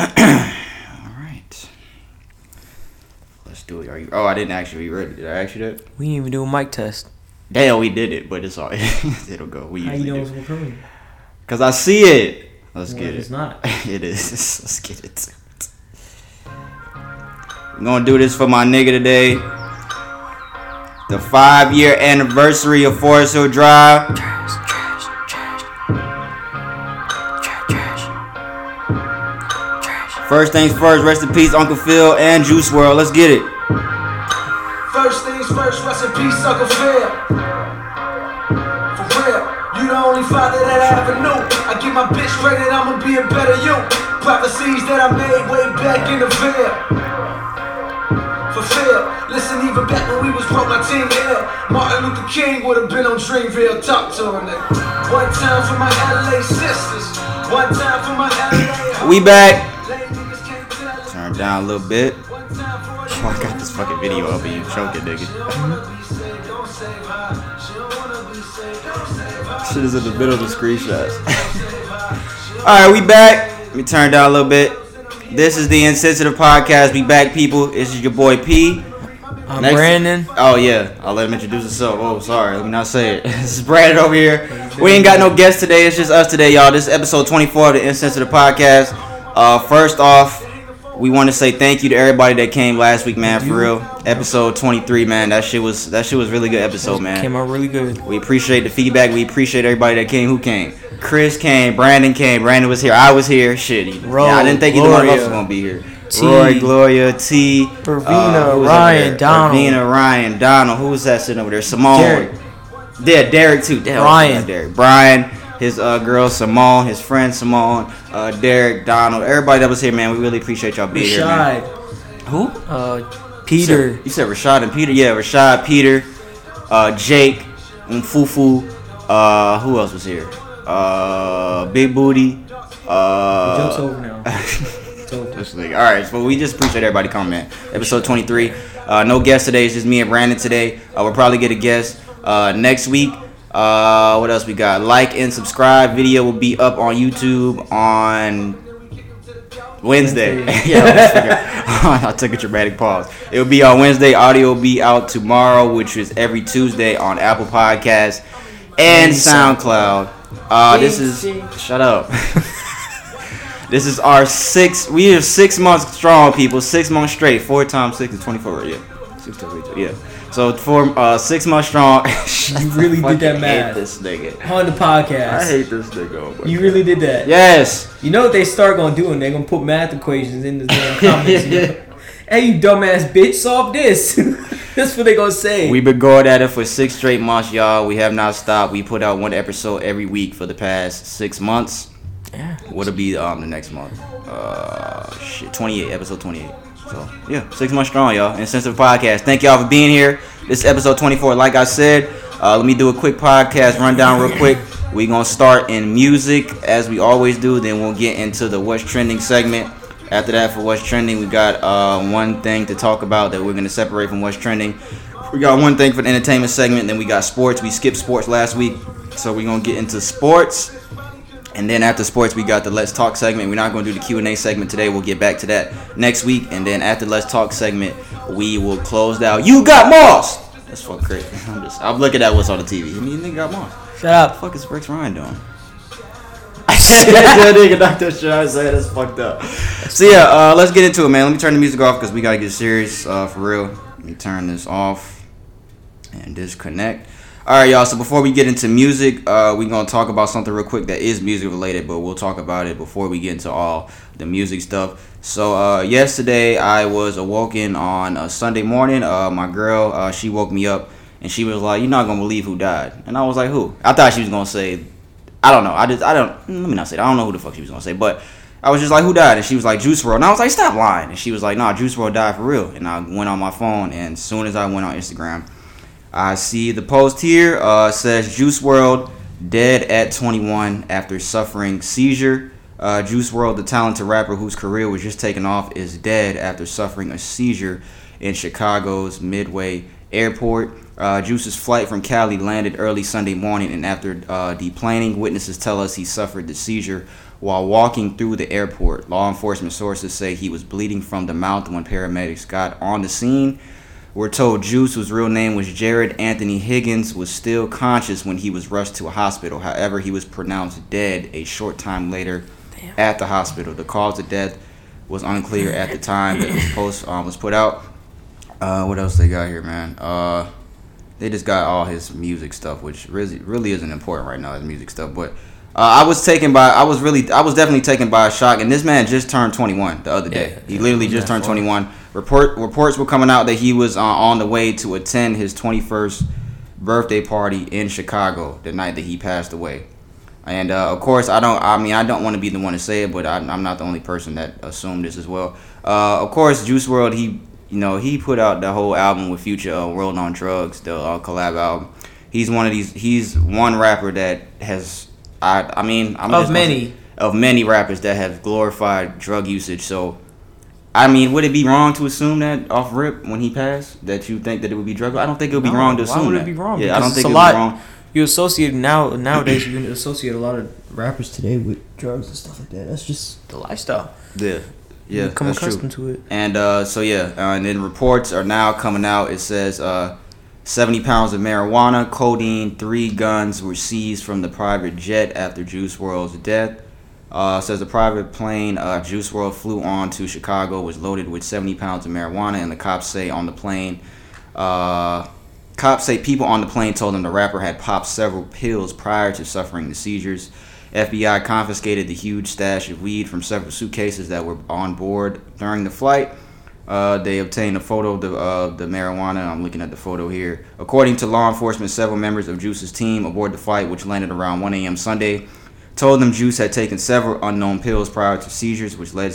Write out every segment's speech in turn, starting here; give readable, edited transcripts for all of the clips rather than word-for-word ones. Alright. Let's do it. Are you? Oh, I didn't actually read it. Did I actually do it? We didn't even do a mic test. Damn, we did it, but it's all it'll go. We usually do. How you know it's coming? Cause I see it. Let's get it. It's not. It is. Let's get it. I'm gonna do this for my nigga today. The 5-year anniversary of Forest Hill Drive. Trash. First things first. Rest in peace, Uncle Phil and Juice WRLD. Let's get it. First things first. Rest in peace, Uncle Phil. Father that I ever knew. I get my bitch pregnant, I'ma be a better you. Prophecies that I made way back in the veil. Fulfilled. Listen, even back when we was broke, my team ill. Martin Luther King would've been on Dreamville. Talk to him, nigga. One time for my LA sisters. One time for my LA. We back. Turn down a little bit. Oh, I got this fucking video up and you choking, nigga. Shit is in the middle of the screenshots. Alright, we back. Let me turn down a little bit. This is the Insensitive Podcast. We back, people. This is your boy P. I'm Brandon. Oh, yeah. I'll let him introduce himself. Oh, sorry. Let me not say it. This is Brandon over here. We ain't got no guests today. It's just us today, y'all. This is episode 24 of the Insensitive Podcast. First off, we want to say thank you to everybody that came last week, man. For real. Episode 23, man. That shit was really good episode, man. Came out really good. We appreciate the feedback. We appreciate everybody that came. Who came? Chris came. Brandon came. Brandon was here. I was here. Shit. Bro, yeah, I didn't think either one of us was gonna be here. Roy, Gloria, T. Ferbina, Ryan, Donald. Ferbina, Ryan, Donald. Who was that sitting over there? Simone. Derek. Yeah, Derek too. Damn, Ryan. Derek. Brian. His girl Simone, his friend Simone, Derek, Donald, everybody that was here, man. We really appreciate y'all being here, man. Who? Peter. You said Rashad and Peter? Yeah, Rashad, Peter, Jake, Mfufu. Who else was here? Big Booty. Jokes over now. It's over. This nigga. All right, so we just appreciate everybody coming, man. Episode 23. No guest today. It's just me and Brandon today. We'll probably get a guest next week. What else we got? Like and subscribe. Video will be up on YouTube on Wednesday. Yeah, I took a dramatic pause. It will be on Wednesday. Audio will be out tomorrow, which is every Tuesday on Apple Podcasts and SoundCloud. This is shut up. This is our 6th. We are 6 months strong, people. 6 months straight. 4 times 6 is 24. Yeah, 6 times 8. Yeah. So for 6 months strong, you really did that math. I hate this nigga on the podcast. I hate this nigga. You really did that. Yes. You know what they start gonna doing? They gonna put math equations in the damn comments. You know? Hey, you dumbass bitch, solve this. That's what they gonna say. We've been going at it for 6 straight months, y'all. We have not stopped. We put out one episode every week for the past 6 months. Yeah. What'll be the next month? Shit, 28, episode 28. So, yeah, 6 months strong, y'all. Insensitive Podcast. Thank y'all for being here. This is episode 24. Like I said, let me do a quick podcast rundown real quick. We're going to start in music, as we always do. Then we'll get into the What's Trending segment. After that, for What's Trending, we got one thing to talk about that we're going to separate from What's Trending. We got one thing for the entertainment segment. Then we got sports. We skipped sports last week. So, we're going to get into sports. And then after sports, we got the Let's Talk segment. We're not going to do the Q&A segment today. We'll get back to that next week. And then after Let's Talk segment, we will close down. You got Moss! That's fucking crazy. I'm looking at what's on the TV. I mean, you think got Moss. Shut up. What the fuck is Rex Ryan doing? That nigga knocked that shit out and said that's fucked up. So yeah, let's get into it, man. Let me turn the music off because we got to get serious for real. Let me turn this off and disconnect. Alright, y'all, so before we get into music, we're going to talk about something real quick that is music-related, but we'll talk about it before we get into all the music stuff. So, yesterday, I was awoken on a Sunday morning. My girl, she woke me up, and she was like, you're not going to believe who died. And I was like, who? I thought she was going to say, I don't know. Let me not say that. I don't know who the fuck she was going to say, but I was just like, who died? And she was like, Juice WRLD. And I was like, stop lying. And she was like, nah, Juice WRLD died for real. And I went on my phone, and as soon as I went on Instagram, I see the post here. It says Juice WRLD dead at 21 after suffering seizure. Juice WRLD, the talented rapper whose career was just taking off, is dead after suffering a seizure in Chicago's Midway Airport. Juice's flight from Cali landed early Sunday morning, and after deplaning, witnesses tell us he suffered the seizure While walking through the airport, law enforcement sources say he was bleeding from the mouth when paramedics got on the scene. We're told Juice, whose real name was Jared Anthony Higgins, was still conscious when he was rushed to a hospital. However, he was pronounced dead a short time later at the hospital. The cause of death was unclear at the time that this post was put out. What else they got here, man? They just got all his music stuff, which really isn't important right now, his music stuff, but... I was definitely taken by a shock. And this man just turned 21 the other day. He literally just turned 21. Reports were coming out that he was on the way to attend his 21st birthday party in Chicago the night that he passed away. And of course, I don't want to be the one to say it, but I'm not the only person that assumed this as well. Of course, Juice WRLD, he put out the whole album with Future, World on Drugs, the collab album. He's one rapper that has. Of many rappers that have glorified drug usage. So, would it be wrong to assume that off rip when he passed that you think that it would be drug? I don't think it would be wrong to assume that. Why would it be wrong? Yeah, I don't think it would be wrong. You associate nowadays. You associate a lot of rappers today with drugs and stuff like that. That's just the lifestyle. Yeah, you become accustomed to it. And and then reports are now coming out. It says 70 pounds of marijuana, codeine, 3 guns were seized from the private jet after Juice WRLD's death. Says the private plane Juice WRLD flew on to Chicago was loaded with 70 pounds of marijuana, and the cops say on the plane, people on the plane told them the rapper had popped several pills prior to suffering the seizures. FBI confiscated the huge stash of weed from several suitcases that were on board during the flight. They obtained a photo of the marijuana. I'm looking at the photo here. According to law enforcement, several members of Juice's team aboard the flight, which landed around 1 a.m. Sunday, told them Juice had taken several unknown pills prior to seizures, which led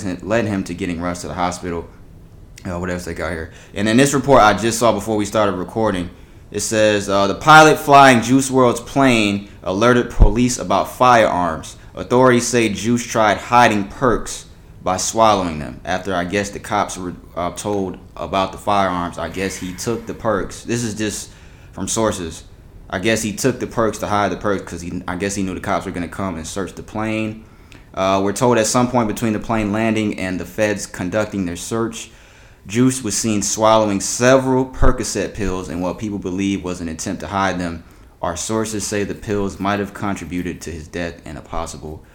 him to getting rushed to the hospital. What else they got here? And in this report I just saw before we started recording, it says the pilot flying Juice WRLD's plane alerted police about firearms. Authorities say Juice tried hiding perks by swallowing them. After I guess the cops were told about the firearms, I guess he took the perks. This is just from sources. I guess he took the perks to hide the perks because he knew the cops were going to come and search the plane. We're told at some point between the plane landing and the feds conducting their search, Juice was seen swallowing several Percocet pills and what people believe was an attempt to hide them. Our sources say the pills might have contributed to his death and a possible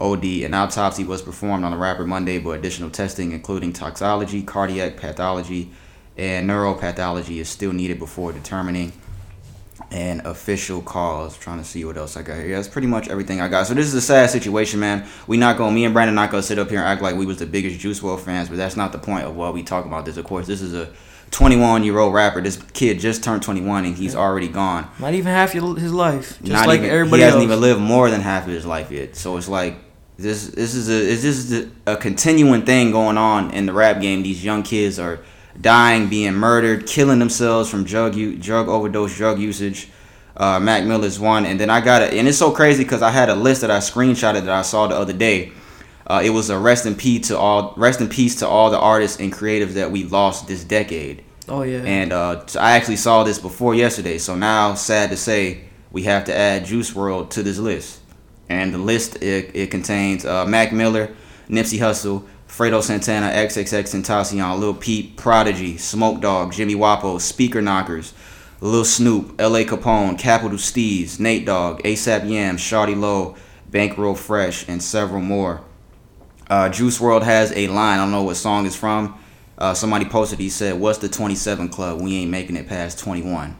OD. An autopsy was performed on the rapper Monday, but additional testing, including toxicology, cardiac pathology, and neuropathology, is still needed before determining an official cause. I'm trying to see what else I got here. Yeah, that's pretty much everything I got. So this is a sad situation, man. Me and Brandon not gonna sit up here and act like we was the biggest Juice WRLD fans, but that's not the point of why we talk about this. Of course, this is a 21-year-old rapper. This kid just turned 21 and he's already gone. Not even half his life. Just not like even, everybody else. He hasn't even lived more than half of his life yet. So it's like this is a continuing thing going on in the rap game. These young kids are dying, being murdered, killing themselves from drug overdose, drug usage. Mac Miller's one, and then I got it. And it's so crazy because I had a list that I screenshotted that I saw the other day. It was a rest in peace to all the artists and creatives that we lost this decade. Oh yeah. And I actually saw this before yesterday, so now sad to say we have to add Juice WRLD to this list. And the list it contains Mac Miller, Nipsey Hussle, Fredo Santana, XXXTentacion, Lil Peep, Prodigy, Smoke Dogg, Jimmy Wapo, Speaker Knockers, Lil Snoop, L.A. Capone, Capital Steez, Nate Dogg, ASAP Yam, Shawty Low, Bankroll Fresh, and several more. Juice WRLD has a line. I don't know what song it's from. Somebody posted. He said, "What's the 27 club? We ain't making it past 21."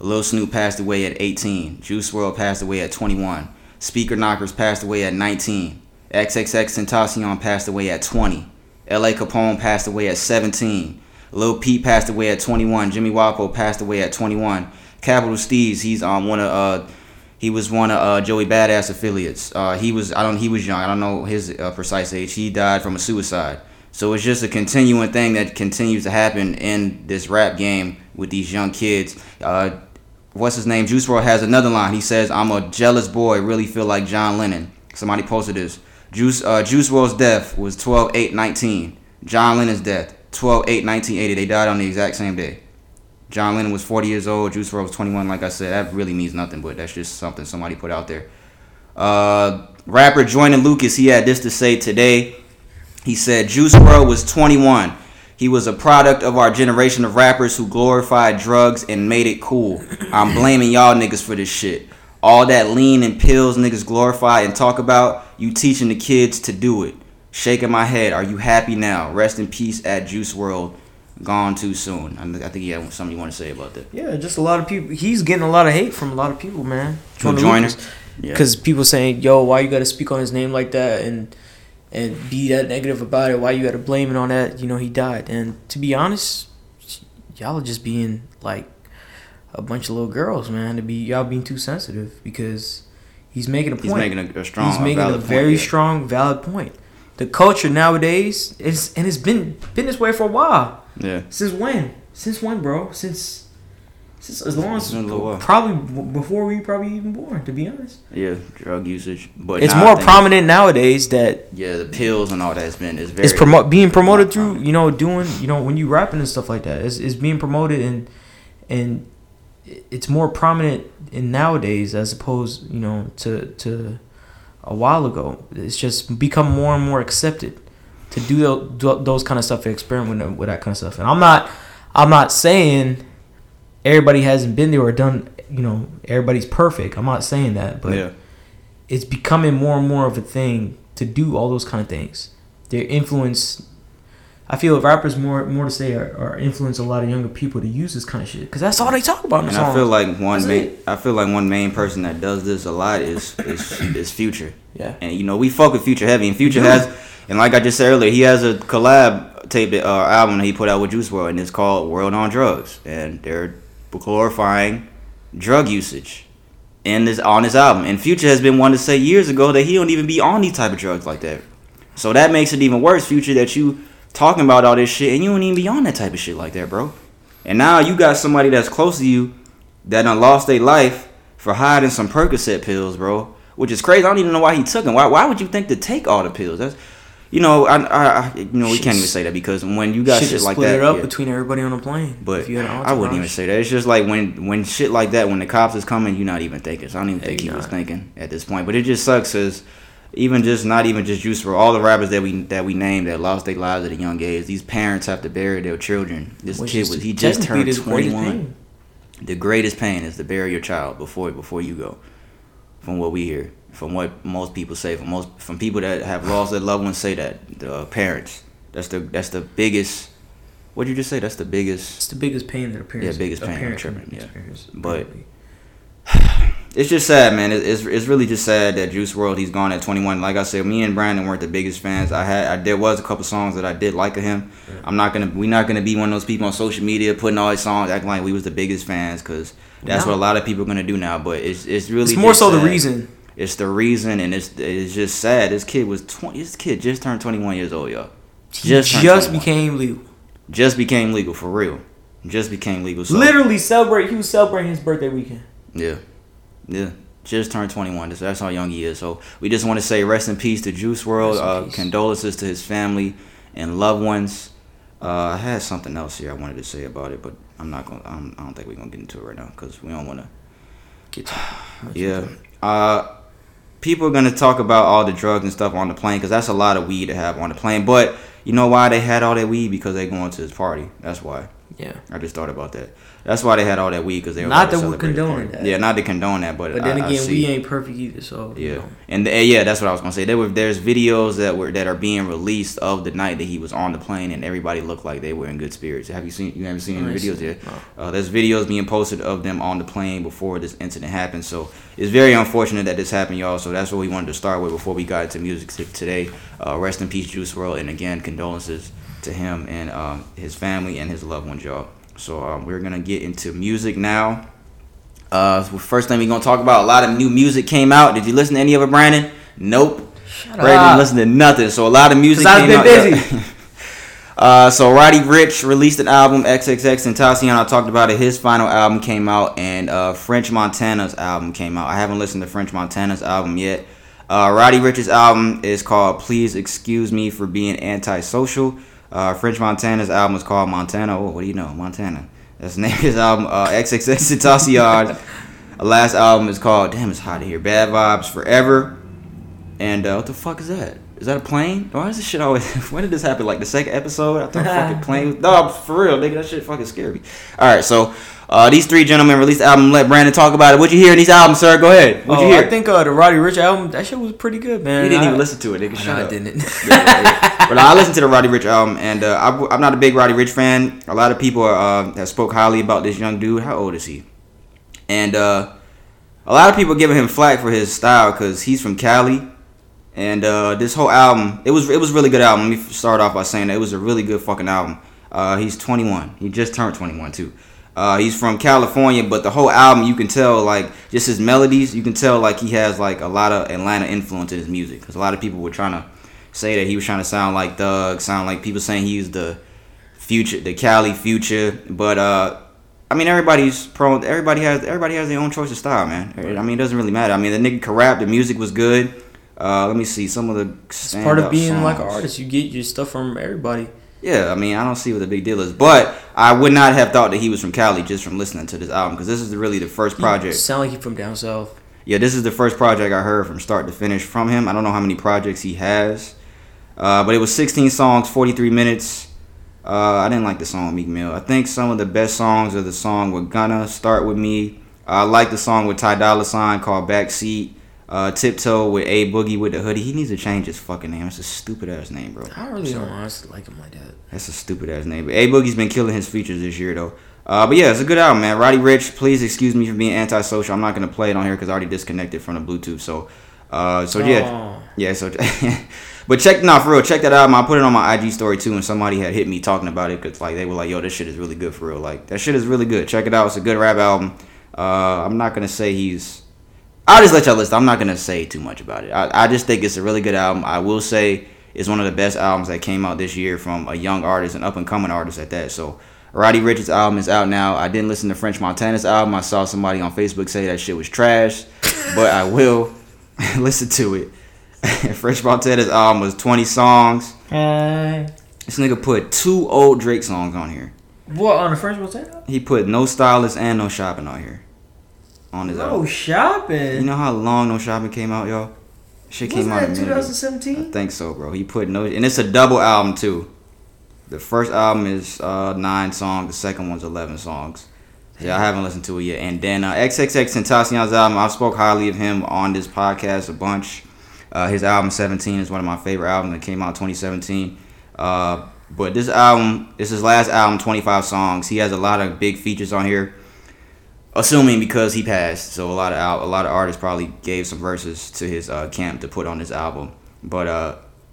Lil Snoop passed away at 18. Juice WRLD passed away at 21. Speaker Knockers passed away at 19. XXXTentacion passed away at 20. L.A. Capone passed away at 17. Lil Peep passed away at 21. Jimmy Wapo passed away at 21. Capital Steez, he's one of Joey Badass affiliates. He was young. I don't know his precise age. He died from a suicide. So it's just a continuing thing that continues to happen in this rap game with these young kids. What's his name? Juice WRLD has another line. He says, "I'm a jealous boy. Really feel like John Lennon." Somebody posted this. Juice WRLD's death was 12/8/19. John Lennon's death 12/8/1980. They died on the exact same day. John Lennon was 40 years old. Juice WRLD was 21. Like I said, that really means nothing, but that's just something somebody put out there. Rapper Joyner Lucas, he had this to say today. He said, Juice WRLD was 21. He was a product of our generation of rappers who glorified drugs and made it cool. I'm blaming y'all niggas for this shit. All that lean and pills niggas glorify and talk about, you teaching the kids to do it. Shaking my head, are you happy now? Rest in peace at Juice WRLD. Gone too soon. I think he had something you want to say about that. Yeah, just a lot of people. He's getting a lot of hate from a lot of people, man. From Joyner. Because people saying, yo, why you got to speak on his name like that and be that negative about it? Why you got to blame it on that? You know, he died. And to be honest, y'all are just being like a bunch of little girls, man. Y'all being too sensitive because he's making a point. He's making a very strong, valid point. The culture nowadays is, and it's been this way for a while. Yeah. Since when, bro? Since as long as probably before we probably even born, to be honest. Yeah, drug usage, but it's more prominent nowadays. That the pills and all that has been is very. It's being promoted through when you rapping and stuff like that. It's being promoted and it's more prominent in nowadays as opposed to a while ago. It's just become more and more accepted to do those kind of stuff, to experiment with that kind of stuff. And I'm not saying everybody hasn't been there or done, everybody's perfect. I'm not saying that, but it's becoming more and more of a thing to do all those kind of things. Their influence, I feel rappers more to say are influence a lot of younger people to use this kind of shit, because that's all they talk about in the songs. I feel like one main person that does this a lot is Future. Yeah. And we fuck with Future heavy, and Future and like I just said earlier, he has a collab tape album that he put out with Juice WRLD, and it's called World on Drugs, and they're glorifying drug usage on this album. And Future has been one to say years ago that he don't even be on these type of drugs like that. So that makes it even worse, Future, that you talking about all this shit and you don't even be on that type of shit like that, bro. And now you got somebody that's close to you that done lost their life for hiding some Percocet pills, bro, which is crazy. I don't even know why he took them. Why would you think to take all the pills? That's we can't even say that, because when you got shit like that, split it up between everybody on the plane. But if you had I wouldn't even say that. It's just like when shit like that, when the cops is coming, you're not even thinking. So I don't even think he was thinking at this point. But it just sucks, cause not even just Juice WRLD, all the rappers that we named that lost their lives at a young age, these parents have to bury their children. This kid he just turned 21. The greatest pain is to bury your child before you go. From what we hear, from what most people say, from people that have lost their loved ones say that the parents. That's the biggest. What did you just say? That's the biggest. It's the biggest pain that a parent. Yeah, biggest pain. But. It's just sad, man. It's really just sad that Juice WRLD, he's gone at 21. Like I said, me and Brandon weren't the biggest fans. There was a couple songs that I did like of him. Yeah. We're not gonna be one of those people on social media putting all his songs acting like we was the biggest fans, because that's what a lot of people are gonna do now. But it's really, it's more so sad. The reason. It's the reason, and it's just sad. This kid was 20. This kid just turned 21 years old, y'all. Just became legal. Just became legal for real. Just became legal. So. Literally celebrate. He was celebrating his birthday weekend. Yeah, just turned 21. That's how young he is. So we just want to say rest in peace to Juice WRLD. Condolences to his family and loved ones. I had something else here I wanted to say about it, but I'm not going. I don't think we're gonna get into it right now, because we don't want to get to it. Yeah. People are gonna talk about all the drugs and stuff on the plane, because that's a lot of weed to have on the plane. But you know why they had all that weed? Because they going to his party. That's why. Yeah. I just thought about that. That's why they had all that weed, because they were not that we're condoning that. Yeah, not to condone that, but then again, we ain't perfect either. So yeah, and that's what I was gonna say. There's videos that are being released of the night that he was on the plane, and everybody looked like they were in good spirits. You haven't seen any videos yet? No. There's videos being posted of them on the plane before this incident happened. So it's very unfortunate that this happened, y'all. So that's what we wanted to start with before we got into music today. Rest in peace, Juice WRLD, and again, condolences to him and his family and his loved ones, y'all. So we're going to get into music now. First thing we're going to talk about, a lot of new music came out. Did you listen to any of it, Brandon? Nope. Brandon didn't listen to nothing. So a lot of music came out. I've been busy. So Roddy Ricch released an album, XXXTentacion. I talked about it. His final album came out, and French Montana's album came out. I haven't listened to French Montana's album yet. Roddy Ricch's album is called Please Excuse Me for Being Antisocial. French Montana's album is called Montana. Oh, what do you know? Montana. That's the name of his album. XXXTentacion Last album is called, damn, it's hot in here, Bad Vibes Forever. And what the fuck is that? Is that a plane? Why is this shit always... When did this happen? Like the second episode? I thought fucking plane... No, for real, nigga. That shit fucking scared me. All right, so these three gentlemen released the album. Let Brandon talk about it. What you hear in these albums, sir? Go ahead. What you hear? I think the Roddy Ricch album, that shit was pretty good, man. You didn't even listen to it, nigga. No, I didn't. Yeah. But I listened to the Roddy Ricch album, and I'm not a big Roddy Ricch fan. A lot of people have spoke highly about this young dude. How old is he? And a lot of people giving him flack for his style because he's from Cali. And this whole album, it was a really good album. Let me start off by saying that it was a really good fucking album. He's 21. He just turned 21 too. He's from California, but the whole album, you can tell, like, just his melodies, you can tell, like, he has, like, a lot of Atlanta influence in his music. Because a lot of people were trying to say that he was trying to sound like Thug, sound like people saying he was the Future, the Cali Future. But I mean, everybody has their own choice of style, man. I mean, it doesn't really matter. I mean, the nigga could rap. The music was good. Let me see some of the standout. It's part of being songs. Like an artist. You get your stuff from everybody. Yeah, I mean, I don't see what the big deal is, but I would not have thought that he was from Cali just from listening to this album, because this is really the first project. You sound like he's from down south. Yeah, this is the first project I heard from start to finish from him. I don't know how many projects he has, but it was 16 songs, 43 minutes. I didn't like the song Meek Mill. I think some of the best songs are the song with Gunna, Start With Me. I like the song with Ty Dolla $ign called Backseat. Tiptoe with A Boogie with the hoodie. He needs to change his fucking name. It's a stupid ass name, bro. I really don't honestly like him like that. That's a stupid ass name. But A Boogie's been killing his features this year though. But yeah, it's a good album, man. Roddy Ricch, please excuse me for being antisocial. I'm not gonna play it on here because I already disconnected from the Bluetooth. So but check that album. I put it on my IG story too, and somebody had hit me talking about it because, like, they were like, "Yo, this shit is really good for real. Like, that shit is really good. Check it out. It's a good rap album." I'm not gonna say he's. I'll just let y'all listen. I'm not going to say too much about it. I just think it's a really good album. I will say it's one of the best albums that came out this year from a young artist, an up-and-coming artist at that. So Roddy Ricch's album is out now. I didn't listen to French Montana's album. I saw somebody on Facebook say that shit was trash, but I will listen to it. French Montana's album was 20 songs. This nigga put 2 old Drake songs on here. What, on the French Montana? He put No Stylist and No Shopping on here. On his album. No Shopping. You know how long No Shopping came out, y'all? Shit came out in 2017. I think so, bro. He put no, and it's a double album too. The first album is 9 songs. The second one's 11 songs. Yeah, I haven't listened to it yet. And then XXXTentacion's album, I've spoke highly of him on this podcast a bunch. His album 17 is one of my favorite albums that came out 2017. But this album, this is his last album, 25 songs. He has a lot of big features on here. Assuming because he passed, so a lot of artists probably gave some verses to his camp to put on his album. But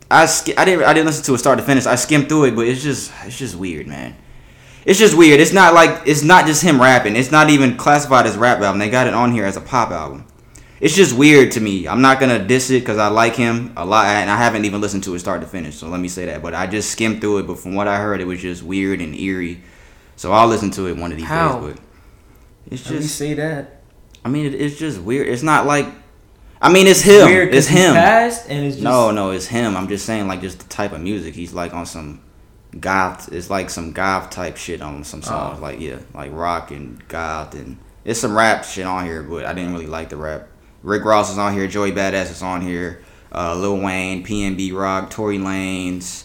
I didn't listen to it start to finish. I skimmed through it, but it's just weird, man. It's just weird. It's not just him rapping. It's not even classified as rap album. They got it on here as a pop album. It's just weird to me. I'm not gonna diss it because I like him a lot, and I haven't even listened to it start to finish. So let me say that. But I just skimmed through it. But from what I heard, it was just weird and eerie. So I'll listen to it one of these days. But it's just, you say that. I mean, it's just weird. It's not like, I mean, it's him. Weird, it's him. Fast and it's just, no, it's him. I'm just saying, like, just the type of music he's like on some goth. It's like some goth type shit on some songs. Like, yeah, like rock and goth, and it's some rap shit on here. But I didn't really like the rap. Rick Ross is on here. Joey Badass is on here. Lil Wayne, PNB Rock, Tory Lanez,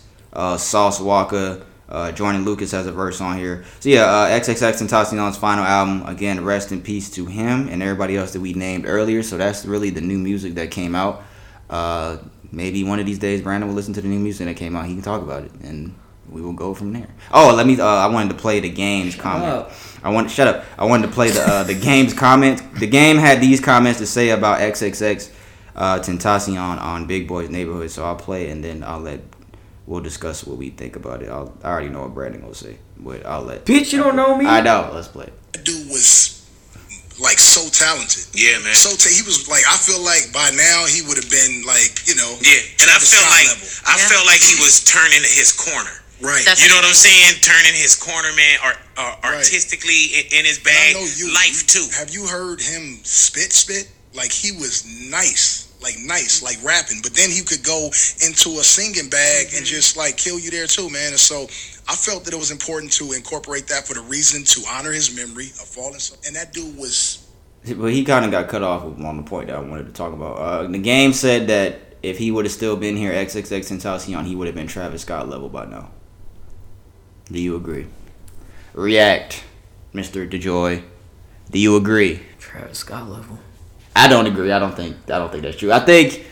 Sauce Walker. Jordan Lucas has a verse on here. So yeah, XXXTentacion's final album. Again, rest in peace to him and everybody else that we named earlier. So that's really the new music that came out. Maybe one of these days Brandon will listen to the new music that came out. He can talk about it and we will go from there. Oh, let me I wanted to play the game's comment. I wanted to play the game's comment. The game had these comments to say about XXXTentacion on Big Boy's Neighborhood. So I'll play it and then we'll discuss what we think about it. I already know what Brandon gonna say, but I'll let. Bitch, you don't know me. I know. Let's play. That dude was like so talented. Yeah, man. So he was like, I feel like by now he would have been like, you know. Yeah, and I felt like he was turning his corner. Right. That's you know what I'm saying? Turning his corner, man, or artistically in his bag. Life too. Have you heard him spit? Like he was nice, like rapping, but then he could go into a singing bag and just like kill you there too, man. And so I felt that it was important to incorporate that for the reason to honor his memory of falling. And that dude was Well, he kind of got cut off on the point that I wanted to talk about. The Game said that if he would have still been here, XXXTentacion, he would have been Travis Scott level by now. Do you agree? React, Mr. DeJoy. Do you agree? Travis Scott level. I don't agree. I don't think that's true. I think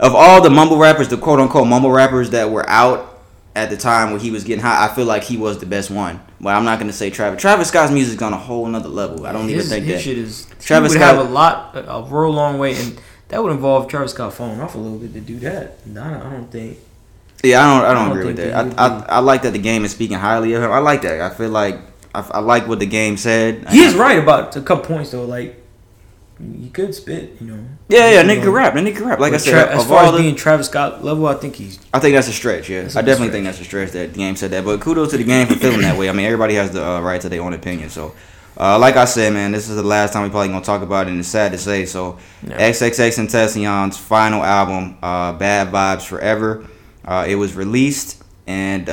of all the mumble rappers, the quote unquote mumble rappers that were out at the time when he was getting hot, I feel like he was the best one. But I'm not gonna say Travis. Travis Scott's music's on a whole nother level. I don't even think his that. Shit is, Travis Scott would have a real long way, and that would involve Travis Scott falling off a little bit to do that. No, I don't think. Yeah, I don't agree with that. I like that The Game is speaking highly of him. I like that. I feel like I like what The Game said. He is right about a couple points though. Like, he could spit, you know. Yeah, nigga can rap. Nigga can rap. Like I said, as far as being Travis Scott level, I think that's a stretch, yeah. I definitely think that's a stretch that The Game said that. But kudos to The Game for feeling that way. I mean, everybody has the right to their own opinion. So, like I said, man, this is the last time we're probably going to talk about it, and it's sad to say. So, yeah. XXXTentacion's final album, Bad Vibes Forever, it was released, and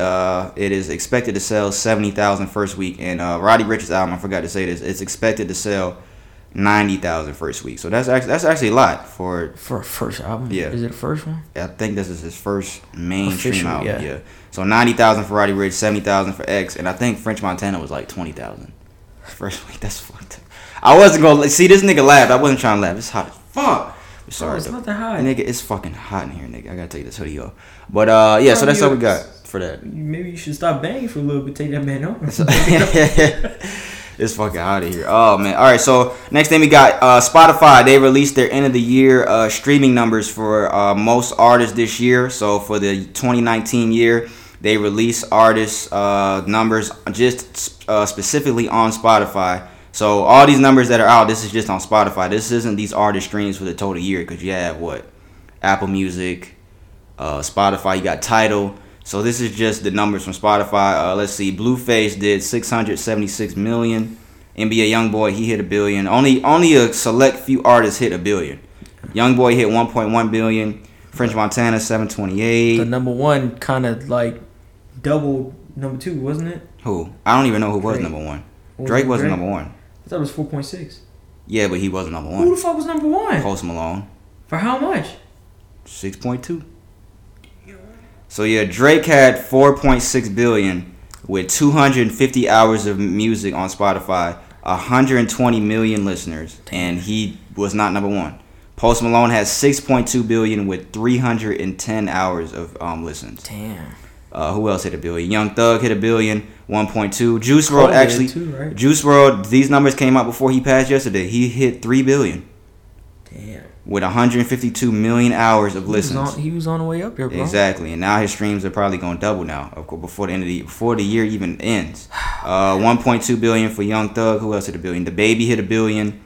it is expected to sell 70,000 first week. And Roddy Ricch's album, I forgot to say this, it's expected to sell 90,000 first week, so that's actually a lot for a first album. Yeah, is it the first one? I think this is his first mainstream official album. Yeah. So 90,000 for Roddy Ricch, 70,000 for X, and I think French Montana was like 20,000 first week. That's fucked up. I wasn't gonna see this nigga laugh. I wasn't trying to laugh. It's hot as fuck. Sorry, it's not that hot, nigga. It's fucking hot in here, nigga. I gotta take this hoodie off. But yeah, so that's all we got for that. Maybe you should stop banging for a little bit. Take that man off. It's fucking out of here. Oh, man. All right, so next thing we got Spotify. They released their end-of-the-year streaming numbers for most artists this year. So for the 2019 year, they released artists' numbers just specifically on Spotify. So all these numbers that are out, this is just on Spotify. This isn't these artist streams for the total year because you have, what, Apple Music, Spotify. You got Tidal. So this is just the numbers from Spotify. Let's see. Blueface did 676 million. NBA Youngboy, he hit a billion. Only a select few artists hit a billion. Youngboy hit 1.1 billion. French Montana 728. The number one kind of like doubled number two, wasn't it? Who? I don't even know who was number one. Drake wasn't number one. I thought it was 4.6. Yeah, but he wasn't number one. Who the fuck was number one? Post Malone. For how much? 6.2. So yeah, Drake had 4.6 billion with 250 hours of music on Spotify, 120 million listeners, and he was not number one. Post Malone has 6.2 billion with 310 hours of listens. Damn. Who else hit a billion? Young Thug hit a billion, 1.2. Juice WRLD actually. Too, right? Juice WRLD. These numbers came out before he passed yesterday. He hit 3 billion. Damn. With 152 million hours of listens. He was on the way up here, bro. Exactly, and now his streams are probably going to double now, of course, before the year even ends. 1.2 billion for Young Thug. Who else hit a billion? DaBaby hit a billion.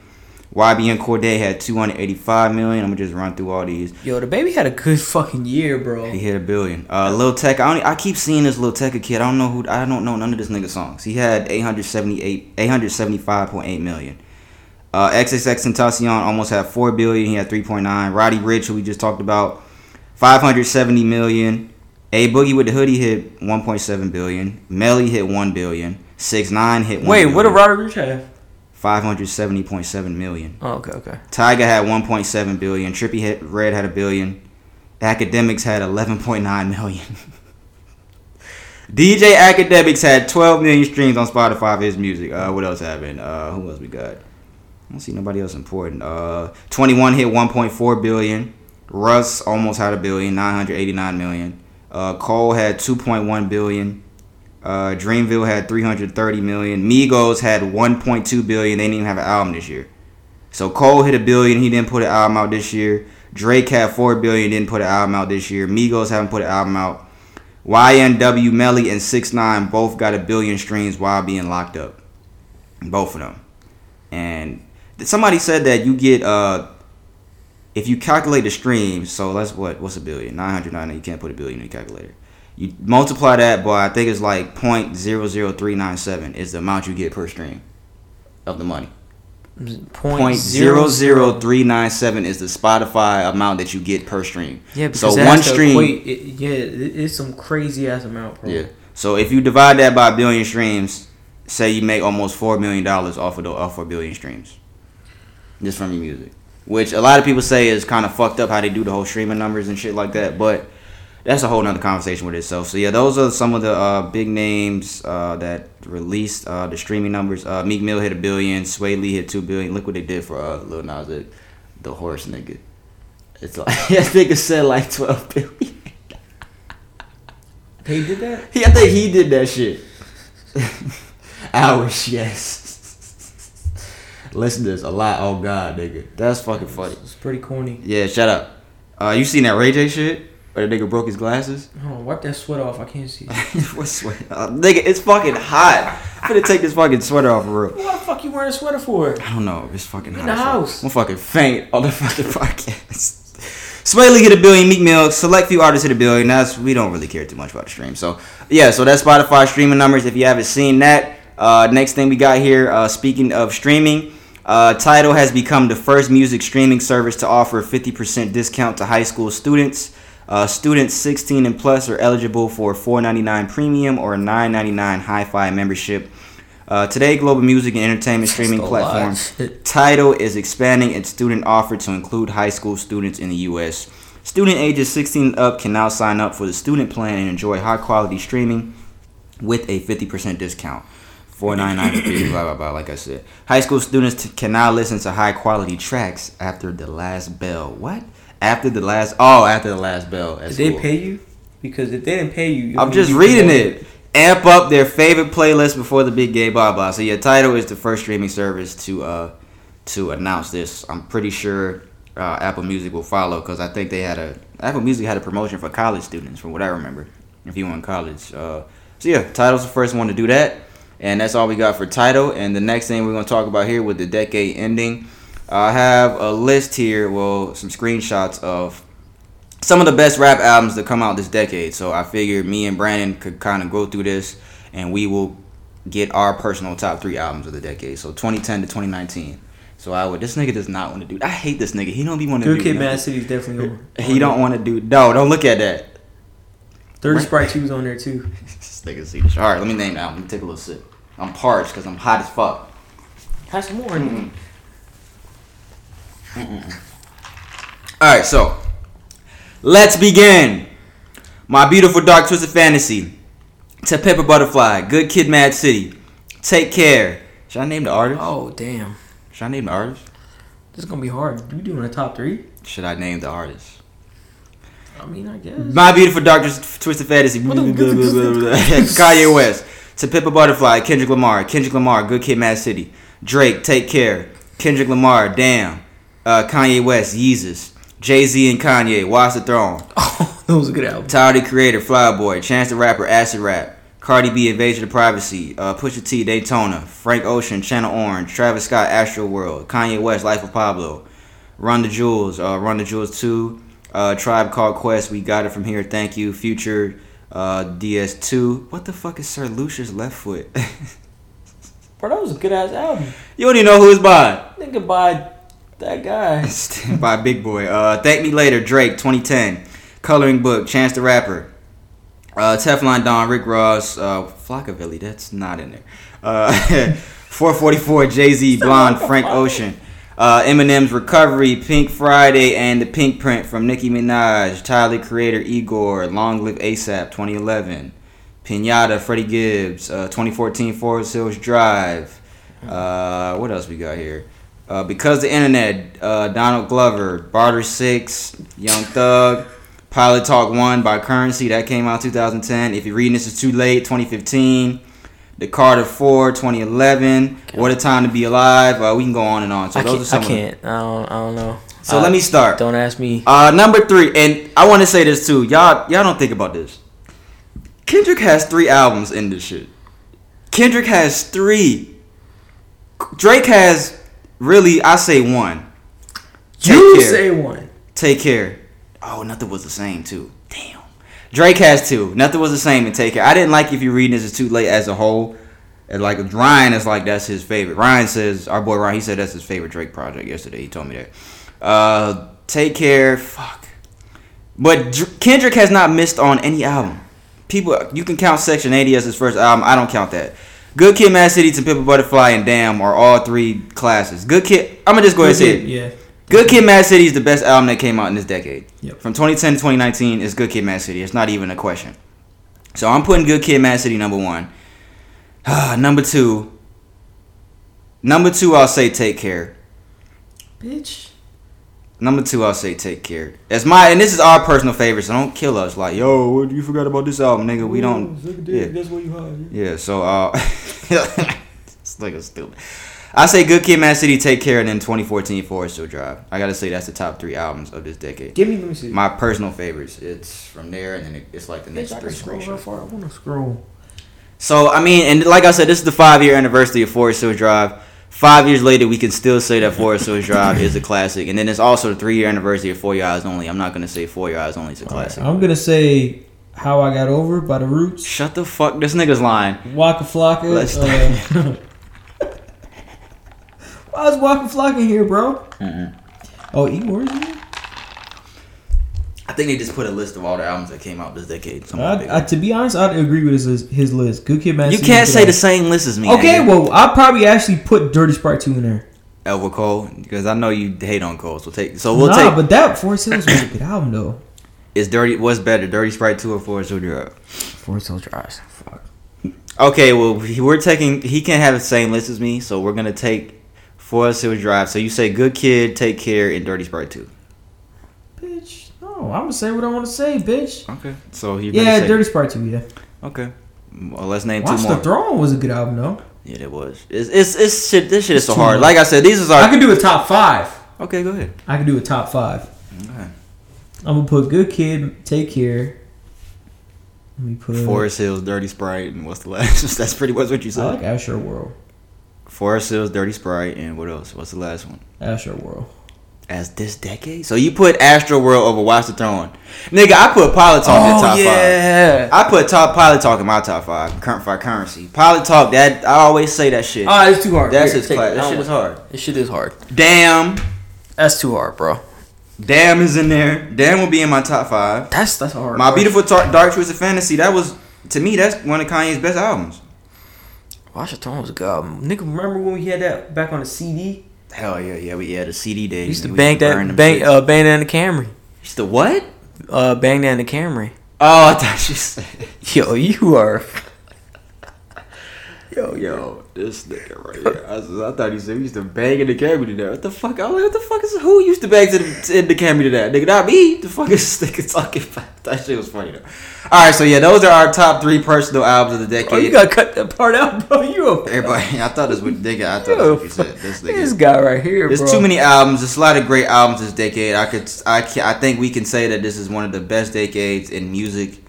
YBN Cordae had 285 million. I'm going to just run through all these. Yo, DaBaby had a good fucking year, bro. He hit a billion. Lil Tecca. I keep seeing this Lil Tecca kid. I don't know none of this nigga's songs. He had 875.8 million. XXXTentacion almost had 4 billion. He had 3.9. Roddy Ricch, who we just talked about, 570 million. A Boogie with the Hoodie hit 1.7 billion. Melly hit 1 billion. 6ix9ine hit 1 billion. Wait, what did Roddy Ricch have? 570.7 million. Oh, okay. Tyga had 1.7 billion. Trippie Redd had a billion. Akademiks had 11.9 million. DJ Akademiks had 12 million streams on Spotify for his music. What else happened? Who else we got? I don't see nobody else important. 21 hit 1.4 billion. Russ almost had a billion, 989 million. Cole had 2.1 billion. Dreamville had 330 million. Migos had 1.2 billion. They didn't even have an album this year. So Cole hit a billion. He didn't put an album out this year. Drake had 4 billion. Didn't put an album out this year. Migos haven't put an album out. YNW, Melly, and 6ix9ine both got a billion streams while being locked up. Both of them. And somebody said that you get if you calculate the streams, so that's what's a billion? 990. You can't put a billion in the calculator. You multiply that by, I think it's like 0.00397 is the amount you get per stream of the money. 0.00397 is the Spotify amount that you get per stream. Yeah, because so one stream. It's some crazy ass amount, bro. Yeah. So if you divide that by a billion streams, say you make almost $4 million off of a billion streams. just from your music. Which a lot of people say is kind of fucked up how they do the whole streaming numbers and shit like that, but that's a whole nother conversation with itself. So yeah, those are some of the big names that released the streaming numbers. Meek Mill hit 1 billion, Sway Lee hit 2 billion. Look what they did for Lil Nas X, the horse nigga. It's like that nigga said like 12 billion. He did that? Yeah, I think he did that shit. Hours, yes. Listen to this a lot. Oh god, nigga, that's fucking funny. It's pretty corny. Yeah, shut up. You seen that Ray J shit? Where the nigga broke his glasses? Oh, wipe that sweat off. I can't see. What sweat? Nigga, it's fucking hot. I'm gonna take this fucking sweater off for real. What the fuck you wearing a sweater for? I don't know. It's fucking hot. In the house. I'm fucking faint on the fucking podcast. Sway Lee hit 1 billion, Meek Mill, select few artists hit 1 billion. That's, we don't really care too much about the stream. So yeah, so that's Spotify streaming numbers. If you haven't seen that, next thing we got here. Speaking of streaming. Tidal has become the first music streaming service to offer a 50% discount to high school students. Students 16 and plus are eligible for a $4.99 premium or a $9.99 hi-fi membership. Today, global music and entertainment streaming platform Tidal is expanding its student offer to include high school students in the U.S. Student ages 16 and up can now sign up for the student plan and enjoy high-quality streaming with a 50% discount. $4.99, blah, blah, blah, like I said. High school students can now listen to high-quality tracks after the last bell. What? After the last bell at school. Did they pay you? Because if they didn't pay you... I'm just reading it. Amp up their favorite playlist before the big gay blah, blah. So, yeah, Tidal is the first streaming service to announce this. I'm pretty sure Apple Music will follow because I think they had a... Apple Music had a promotion for college students, from what I remember, if you were in college. So, yeah, Tidal's the first one to do that. And that's all we got for Tidal. And the next thing we're going to talk about here with the decade ending, I have a list here, well, some screenshots of some of the best rap albums to come out this decade. So I figured me and Brandon could kind of go through this, and we will get our personal top three albums of the decade. So 2010 to 2019. So I would. This nigga does not want to do. I hate this nigga. He don't be want to do. Good Kid, Mad City is definitely over. He don't want to do. No, don't look at that. 30 Sprite 2's on there too. This nigga see this. All right, let me name the album. Let me take a little sip. I'm parched because I'm hot as fuck. Have some more. All right, so let's begin. My Beautiful Dark Twisted Fantasy, To Pimp a Butterfly, Good Kid, Mad City, Take Care. Should I name the artist? Oh damn. Should I name the artist? This is gonna be hard. You doing a top three? Should I name the artist? I mean, I guess. My Beautiful Dark Twisted Fantasy, Kanye West. To Pimp a Butterfly, Kendrick Lamar, Good Kid, Mad City, Drake, Take Care, Kendrick Lamar, Damn, Kanye West, Yeezus, Jay-Z and Kanye, Watch the Throne. Oh, that was a good album. Tyler, the Creator, Flower Boy, Chance the Rapper, Acid Rap, Cardi B, Invasion of Privacy, Pusha T, Daytona, Frank Ocean, Channel Orange, Travis Scott, Astroworld, Kanye West, Life of Pablo, Run the Jewels 2, Tribe Called Quest, We Got It From Here, Thank You, Future, DS2. What the fuck is Sir Lucius Left Foot? Bro, that was a good ass album. You don't even know who it's by. Nigga, by that guy. By Big Boy. Thank Me Later, Drake, 2010. Coloring Book, Chance the Rapper. Teflon Don, Rick Ross. Flockabilly, that's not in there. 444, Jay-Z, Blonde, Frank Ocean. Eminem's Recovery, Pink Friday, and The Pink Print from Nicki Minaj, Tyler, Creator, Igor, Long Live ASAP, 2011, Pinata, Freddie Gibbs, 2014, Forest Hill Drive, what else we got here? Because the Internet, Donald Glover, Barter 6, Young Thug, Pilot Talk 1 by Currency, that came out 2010, If You're Reading This It's Too Late, 2015, The Carter 4, 2011. Okay. What a Time to Be Alive. We can go on and on. So those are some. I don't know. So let me start. Don't ask me. Number three, and I want to say this too. Y'all don't think about this. Kendrick has 3 albums in this shit. Kendrick has 3. Drake has really. I say 1. You say 1. Take Care. Oh, Nothing Was the Same too. Damn. Drake has 2. Nothing Was the Same and Take Care. I didn't like If You're Reading This It's Too Late as a whole. And like Ryan is like, that's his favorite. Ryan says, our boy Ryan, he said that's his favorite Drake project yesterday. He told me that. Take Care. Fuck. But Kendrick has not missed on any album. People, you can count Section 80 as his first album. I don't count that. Good Kid, Mad City, To Pimp a Butterfly, and Damn are all three classics. Good Kid, I'm gonna just go ahead and say it. Yeah. Good Kid, Mad City is the best album that came out in this decade. Yep. From 2010 to 2019, it's Good Kid, Mad City. It's not even a question. So I'm putting Good Kid, Mad City number one. Number two, I'll say Take Care. Bitch. Number two, I'll say Take Care. And this is our personal favorite, so don't kill us. Like, yo, you forgot about this album, nigga. We don't. Yeah. That's what you hide. Yeah, so this nigga's stupid. I say Good Kid, Mad City, Take Care, and then 2014 Forest Hill Drive. I gotta say that's the top three albums of this decade. Let me see. My personal favorites. It's from there, and then it's like the next three. I wanna scroll. So I mean, and like I said, this is the 5-year anniversary of Forest Hill Drive. 5 years later, we can still say that Forest Hill Drive is a classic, and then it's also the 3-year anniversary of 4 Your Eyes Only. I'm not gonna say 4 Your Eyes Only is a classic. Right, I'm gonna say How I Got Over by the Roots. Shut the fuck. This nigga's lying. Waka Flocka. I was walking flocking here, bro. Oh, E-Wars? I think they just put a list of all the albums that came out this decade. To be honest, I'd agree with his list. Good Kid, Mad City. You can't say the same list as me. Okay, well, I'll probably actually put Dirty Sprite 2 in there. Elva Cole, because I know you hate on Cole, so we'll take. Nah, but that Forest Hills was a good album though. What's better, Dirty Sprite 2 or Forest Hill Drive? Forest Hill Drive. Fuck. Okay, well, he can't have the same list as me, so we're gonna take Forest Hill Drive. So you say Good Kid, Take Care, and Dirty Sprite 2. Bitch, no. I'm going to say what I want to say, bitch. Okay. So you're going to say... Dirty Sprite 2, yeah. Okay. Well, let's name two more. Watch the Throne was a good album, though. Yeah, it was. It's shit. This shit is so hard. Like I said, these is our... I can do a top five. Okay, go ahead. Okay. I'm going to put Good Kid, Take Care. Let me put... Forest Hills, Dirty Sprite, and what's the last? That's pretty much what you said. I like Asher World. Forest Hills, Dirty Sprite, and what else? What's the last one? Astroworld. As this decade? So you put Astroworld over Watch the Throne. Nigga, I put Pilot Talk in the top five. I put Pilot Talk in my top five. For currency. Pilot Talk, that I always say that shit. Oh, it's too hard. That's his class. That shit is hard. This shit is hard. Damn. That's too hard, bro. Damn is in there. Damn will be in my top five. That's hard. My Beautiful Dark Twisted of Fantasy, that was, to me, that's one of Kanye's best albums. Watch the Throne was a good album. Nigga, remember when we had that back on the CD? Hell yeah, we had a CD day. Used to bang down the Camry. Used to what? Bang down the Camry. Oh, I thought you said. Yo, you are. yo, this nigga right here. I thought you said we used to bang in the Camry to that. What the fuck? I was like, what the fuck is who used to bang in the Camry to that? Nigga, not me. The fuck is this nigga talking about? That shit was funny though. All right, so yeah, those are our top three personal albums of the decade. Oh, you gotta cut that part out, bro. Everybody, I thought this was nigga. I thought that's what you said. This guy right here. There's too many albums. There's a lot of great albums this decade. I think we can say that this is one of the best decades in music.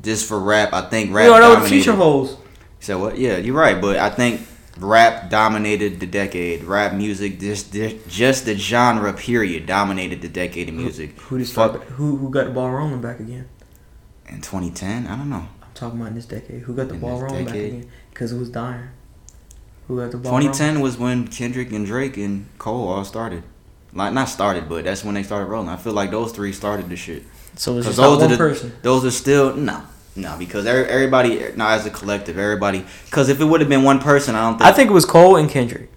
Just for rap, I think rap. You don't know what the future holds. So what? Yeah, you're right, but I think rap dominated the decade. Rap music, just the genre period dominated the decade of music. Who got the ball rolling back again? In 2010, I don't know. I'm talking about in this decade. Who got the ball rolling back again? Because it was dying. Who got the ball? 2010 was when Kendrick and Drake and Cole all started. Like not started, but that's when they started rolling. I feel like those three started the shit. So it's just one person. Those are still no. No, because everybody, as a collective, everybody. Because if it would have been one person, I think it was Cole and Kendrick.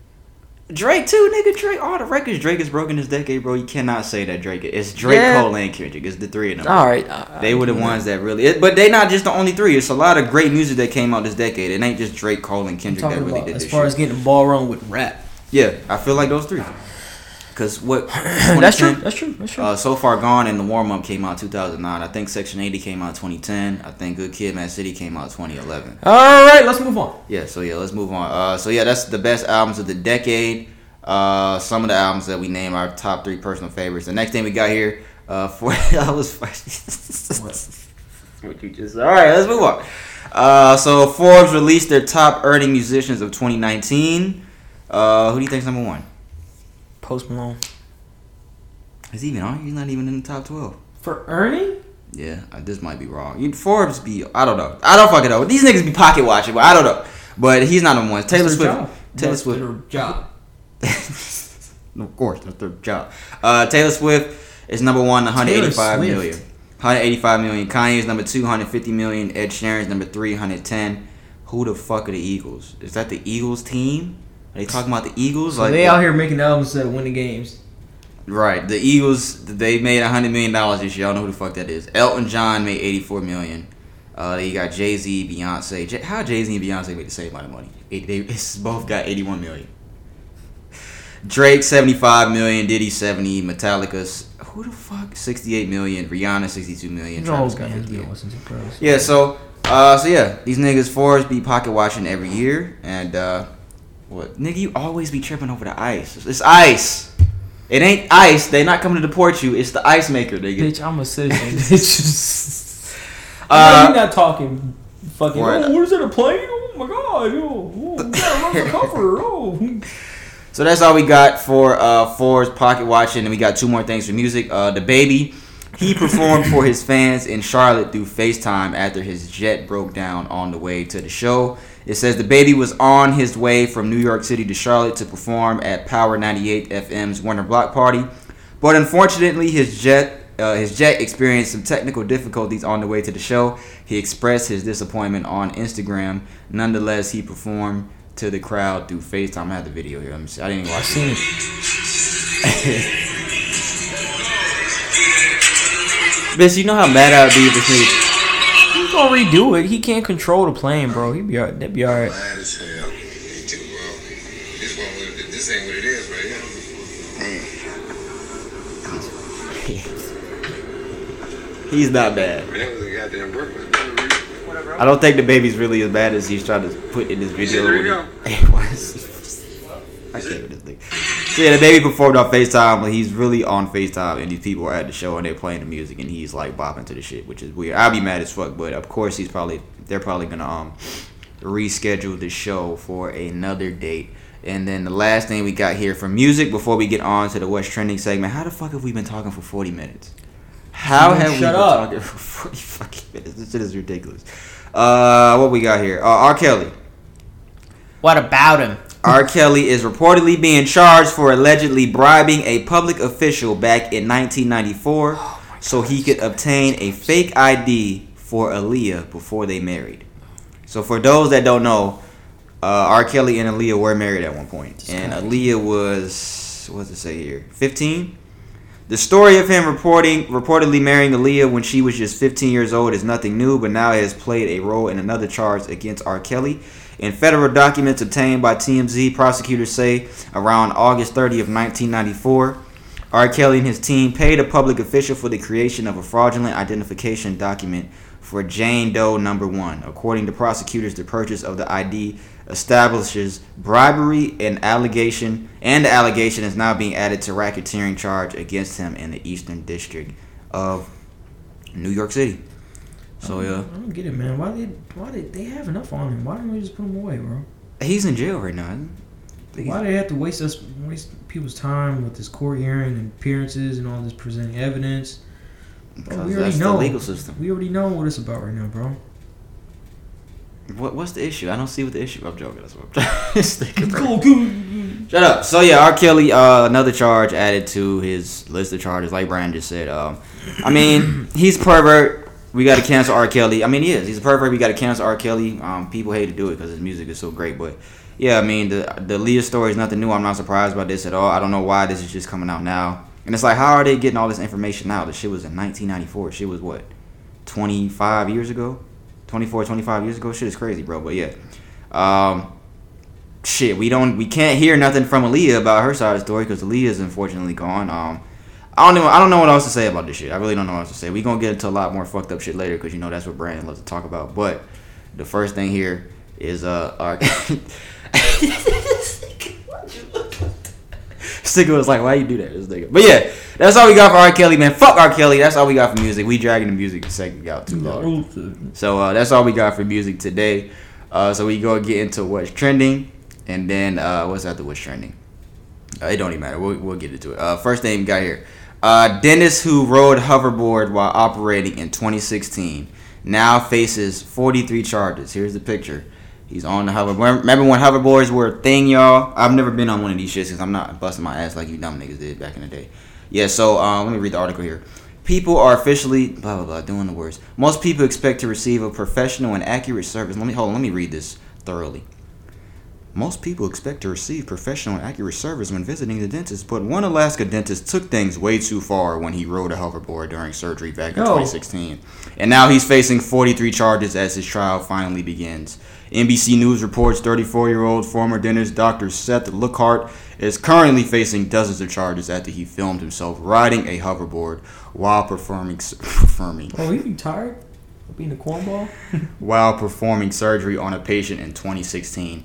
Drake too, nigga. Drake, all the records Drake has broken this decade, bro. You cannot say that Drake. It's Drake, Cole, and Kendrick. It's the three of them. All right, they were the ones that really. But they not just the only three. It's a lot of great music that came out this decade. It ain't just Drake, Cole, and Kendrick that really did this shit. As far as getting the ball rolling with rap. Yeah, I feel like those three. Cause what? That's true. So Far Gone and The Warm Up came out 2009. I think Section 80 came out 2010. I think Good Kid, Mad City came out 2011. All right, let's move on. Let's move on. That's the best albums of the decade. Some of the albums that we name our top three personal favorites. The next thing we got here, what you just said. All right, let's move on. So Forbes released their top earning musicians of 2019. Who do you think's number one? Post Malone. Is he even on? He's not even in the top 12 for earning. Yeah, this might be wrong. Forbes be. I don't know. I don't fucking know. These niggas be pocket watching, but I don't know. But he's not number one. Taylor Swift. Of course, that's their job. Taylor Swift is number one, 185 million. Kanye's number two, 150 million. Ed Sheeran's number three, 110. who the fuck are the Eagles? Is that the Eagles team? Are they talking about the Eagles? So like they out here making albums that win the games. Right. The Eagles, they made $100 million this year. I don't know who the fuck that is. Elton John made $84 million. You got Jay-Z, Beyonce. How Jay-Z and Beyonce made the same amount of money? They both got $81 million. Drake, $75 million. Diddy, $70 million. Metallica, who the fuck? $68 million. Rihanna, $62 million. Travis Scott, $58 million. Yeah, so yeah. These niggas, Forrest be pocket watching every year. And, what? Nigga, you always be tripping over the ice. It's ice. It ain't ice. They not coming to deport you. It's the ice maker, nigga. Bitch, I'm a citizen. No, you're not talking fucking, where's it, a plane? Oh, my God. Oh, yeah, run the cover. Oh. So that's all we got for Forrest pocket watching. And we got two more things for music. DaBaby, he performed for his fans in Charlotte through FaceTime after his jet broke down on the way to the show. It says DaBaby was on his way from New York City to Charlotte to perform at Power 98 FM's Winter Block Party, but unfortunately his jet experienced some technical difficulties on the way to the show. He expressed his disappointment on Instagram. Nonetheless, he performed to the crowd through FaceTime. I have the video here. Let me see. I didn't even watch it. Bitch, you know how mad I'd be if it's me. Gonna redo it. He can't control the plane, bro. He'd be all right. That'd be all right. This ain't what it is right here. He's not bad. I don't think DaBaby's really as bad as he's trying to put in this video. I can't with this thing. So yeah, DaBaby performed on FaceTime, but he's really on FaceTime, and these people are at the show and they're playing the music, and he's like bopping to the shit, which is weird. I'd be mad as fuck, but of course they're probably gonna reschedule the show for another date. And then the last thing we got here for music before we get on to the What's Trending segment. How the fuck have we been talking for 40 minutes? How have we been talking for 40 fucking minutes? This shit is ridiculous. What we got here? R. Kelly. What about him? R. Kelly is reportedly being charged for allegedly bribing a public official back in 1994 so he could obtain a fake ID for Aaliyah before they married. So for those that don't know, R. Kelly and Aaliyah were married at one point. And Aaliyah was, what does it say here, 15? The story of him reportedly marrying Aaliyah when she was just 15 years old is nothing new, but now it has played a role in another charge against R. Kelly. In federal documents obtained by TMZ, prosecutors say around August 30 of 1994, R. Kelly and his team paid a public official for the creation of a fraudulent identification document for Jane Doe Number 1. According to prosecutors, the purchase of the ID establishes bribery, and the allegation is now being added to racketeering charge against him in the Eastern District of New York City. So yeah, I don't get it, man. Why did they have enough on him? Why didn't we just put him away, bro? He's in jail right now. Why do they have to waste people's time with this court hearing and appearances and all this presenting evidence? Bro, we already know the legal system. We already know what it's about right now, bro. What's the issue? I don't see what the issue. I'm joking. That's what I'm trying to think about. Shut up. So yeah, R. Kelly, another charge added to his list of charges, like Brian just said. I mean, he's pervert. We got to cancel R. Kelly. I mean, he is. He's a pervert. We got to cancel R. Kelly. People hate to do it because his music is so great. But, yeah, I mean, the Leah story is nothing new. I'm not surprised by this at all. I don't know why this is just coming out now. And it's like, how are they getting all this information out? This shit was in 1994. Shit was, what, 25 years ago? 24, 25 years ago? Shit is crazy, bro. But, yeah. Shit, we can't hear nothing from Aaliyah about her side of the story because Aaliyah is unfortunately gone. I don't know what else to say about this shit. I really don't know what else to say. We're going to get into a lot more fucked up shit later because, you know, that's what Brandon loves to talk about. But the first thing here is our... Sticker was like, why you do that? This nigga. But yeah, that's all we got for R. Kelly, man. Fuck R. Kelly. That's all we got for music. We dragging the music segment out too long. So that's all we got for music today. So we go get into what's trending. And then what's after what's trending? It don't even matter. We'll get into it. First thing we got here. Dennis, who rode hoverboard while operating in 2016, now faces 43 charges. Here's the picture. He's on the hoverboard. Remember when hoverboards were a thing, y'all? I've never been on one of these shits because I'm not busting my ass like you dumb niggas did back in the day. Yeah, so let me read the article here. People are officially blah blah blah doing the worst. Most people expect to receive a professional and accurate service. Let me read this thoroughly. Most people expect to receive professional and accurate service when visiting the dentist, but one Alaska dentist took things way too far when he rode a hoverboard during surgery back in 2016. And now he's facing 43 charges as his trial finally begins. NBC News reports 34-year-old former dentist Dr. Seth Lookhart is currently facing dozens of charges after he filmed himself riding a hoverboard while performing. Oh, you tired of being a cornball? While performing surgery on a patient in 2016.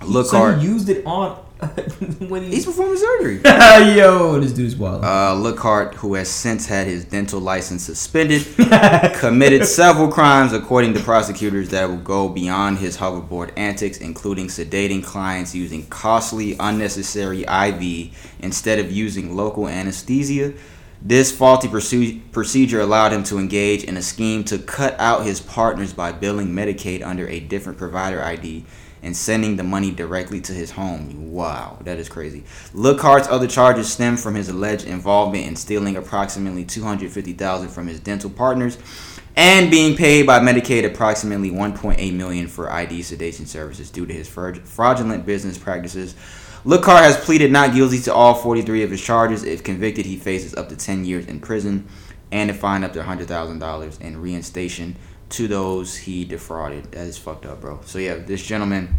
Lookhart used it on when he's performing surgery. Yo, this dude's wild. Lookhart, who has since had his dental license suspended, committed several crimes, according to prosecutors, that will go beyond his hoverboard antics, including sedating clients using costly, unnecessary IV instead of using local anesthesia. This faulty procedure allowed him to engage in a scheme to cut out his partners by billing Medicaid under a different provider ID and sending the money directly to his home. Wow, that is crazy. Lookhart's other charges stem from his alleged involvement in stealing approximately $250,000 from his dental partners and being paid by Medicaid approximately $1.8 million for ID sedation services due to his fraudulent business practices. Lookhart has pleaded not guilty to all 43 of his charges. If convicted, he faces up to 10 years in prison and a fine up to $100,000 and reinstatement to those he defrauded. That is fucked up, bro. So yeah, this gentleman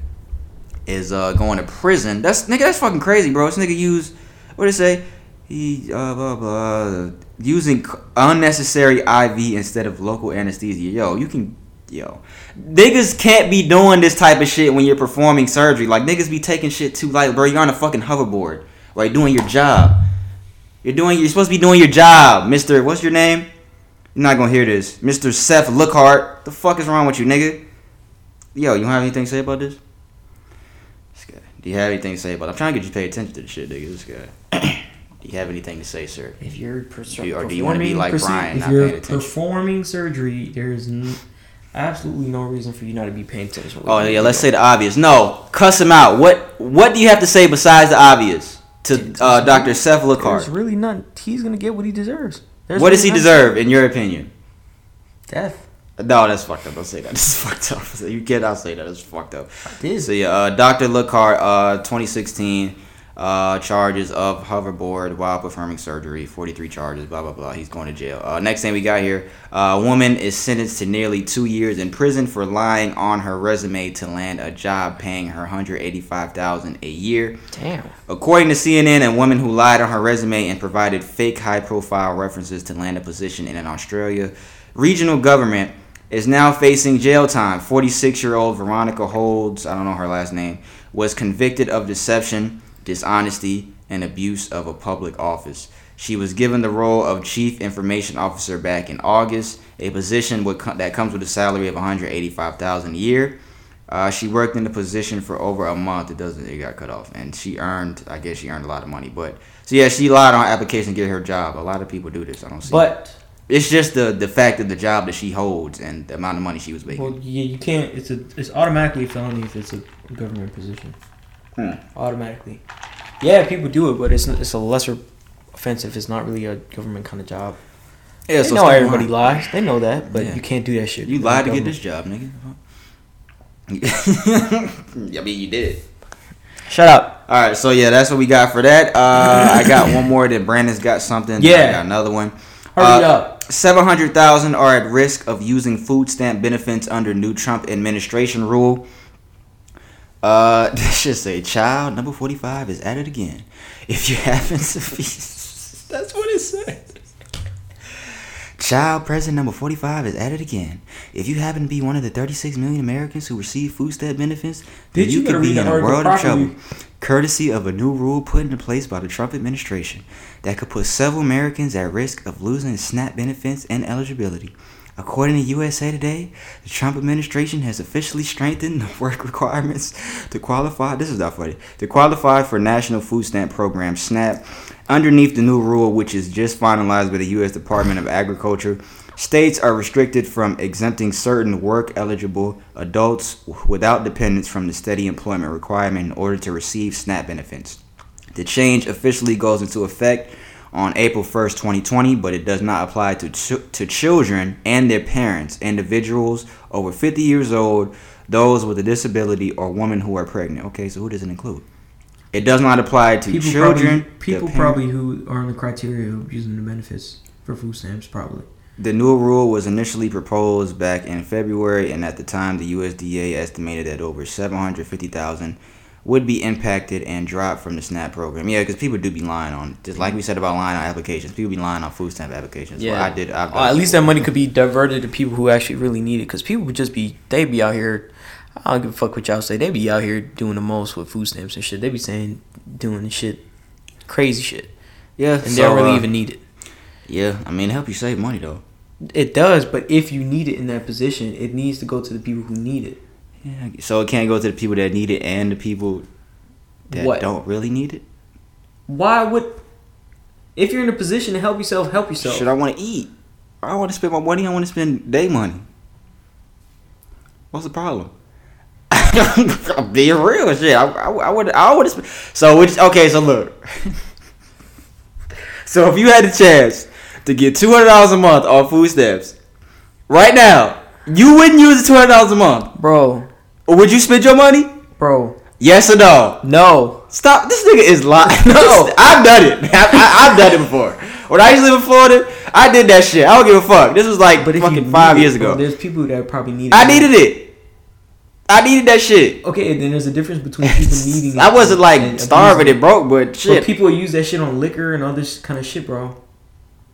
is going to prison. That's fucking crazy, bro. This nigga used, what did it say? He blah blah using unnecessary IV instead of local anesthesia. Yo, niggas can't be doing this type of shit when you're performing surgery. Like, niggas be taking shit too light, bro. You're on a fucking hoverboard, like doing your job. You're supposed to be doing your job, Mister. What's your name? You're not gonna hear this. Mr. Seth Lookhart. The fuck is wrong with you, nigga? Yo, you don't have anything to say about this? This guy. Do you have anything to say about it? I'm trying to get you to pay attention to this shit, nigga. This guy. Do you have anything to say, sir? If you're do you want to be like Brian, not paying attention? If you're performing surgery, there's absolutely no reason for you not to be paying attention. Oh, yeah, let's say the obvious. No, cuss him out. What do you have to say besides the obvious to Dr. Seth Lookhart? There's really nothing. He's gonna get what he deserves. What does he deserve, in your opinion? Death. No, that's fucked up. Don't say that. This is fucked up. You cannot say that. It's fucked up. I did. So, yeah, Dr. Lookhart, 2016, charges of hoverboard while performing surgery, 43 charges, blah, blah, blah. He's going to jail. Next thing we got here, a woman is sentenced to nearly 2 years in prison for lying on her resume to land a job paying her $185,000 a year. Damn. According to CNN, a woman who lied on her resume and provided fake high-profile references to land a position in an Australia regional government is now facing jail time. 46-year-old Veronica Holds, I don't know her last name, was convicted of deception, dishonesty, and abuse of a public office. She was given the role of Chief Information Officer back in August, a position that comes with a salary of $185,000 a year. She worked in the position for over a month. It got cut off, and she earned a lot of money. But so yeah, she lied on her application to get her job. A lot of people do this. I don't see. But it's just the fact of the job that she holds and the amount of money she was making. Well, yeah, you can't. It's automatically a felony if it's a government position. Automatically. Yeah, people do it, but it's a lesser offense if it's not really a government kind of job. Yeah, they know everybody lies. They know that, but you can't do that shit. You lied to get this job, nigga. I mean, you did. Shut up. All right, so yeah, that's what we got for that. I got one more. Then Brandon's got something. Yeah. I got another one. Hurry up. 700,000 are at risk of using food stamp benefits under new Trump administration rule. This should say, child number 45 is at it again. If you happen to be... That's what it says. Child president number 45 is at it again. If you happen to be one of the 36 million Americans who receive food stamp benefits, then you could be in a world of trouble, courtesy of a new rule put into place by the Trump administration that could put several Americans at risk of losing SNAP benefits and eligibility. According to USA Today, the Trump administration has officially strengthened the work requirements to qualify. This is not funny. To qualify for National Food Stamp Program SNAP, underneath the new rule, which is just finalized by the U.S. Department of Agriculture, states are restricted from exempting certain work-eligible adults without dependents from the steady employment requirement in order to receive SNAP benefits. The change officially goes into effect on April 1st, 2020, but it does not apply to children and their parents, individuals over 50 years old, those with a disability, or women who are pregnant. Okay, so who does it include? It does not apply to people children. People who are on the criteria of using the benefits for food stamps, probably. The new rule was initially proposed back in February, and at the time, the USDA estimated that over 750,000 would be impacted and dropped from the SNAP program. Yeah, because people do be lying on, just like we said about lying on applications, people be lying on food stamp applications. Yeah. Well, at least that money could be diverted to people who actually really need it, because people would just be, they be out here, I don't give a fuck what y'all say, they be out here doing the most with food stamps and shit. They be saying, doing shit, crazy shit. Yeah. And so, they don't really even need it. Yeah, I mean, it helps you save money, though. It does, but if you need it in that position, it needs to go to the people who need it. Yeah, so it can't go to the people that need it and the people that don't really need it? Why would... If you're in a position to help yourself, help yourself. Should I want to eat? I want to spend my money, I want to spend their money. What's the problem? I'm being real as shit. I would... So, okay, so look... So if you had the chance to get $200 a month on food stamps right now, you wouldn't use the $200 a month. Bro. Or would you spend your money? Bro. Yes or no? No. Stop. This nigga is lying. No. I've done it. I've done it before. When I used to live in Florida, I did that shit. I don't give a fuck. This was like fucking 5 years ago. There's people that probably need it. I needed it. I needed that shit. Okay, and then there's a difference between people needing it. I wasn't like starving and broke, but shit. But people use that shit on liquor and all this kind of shit, bro.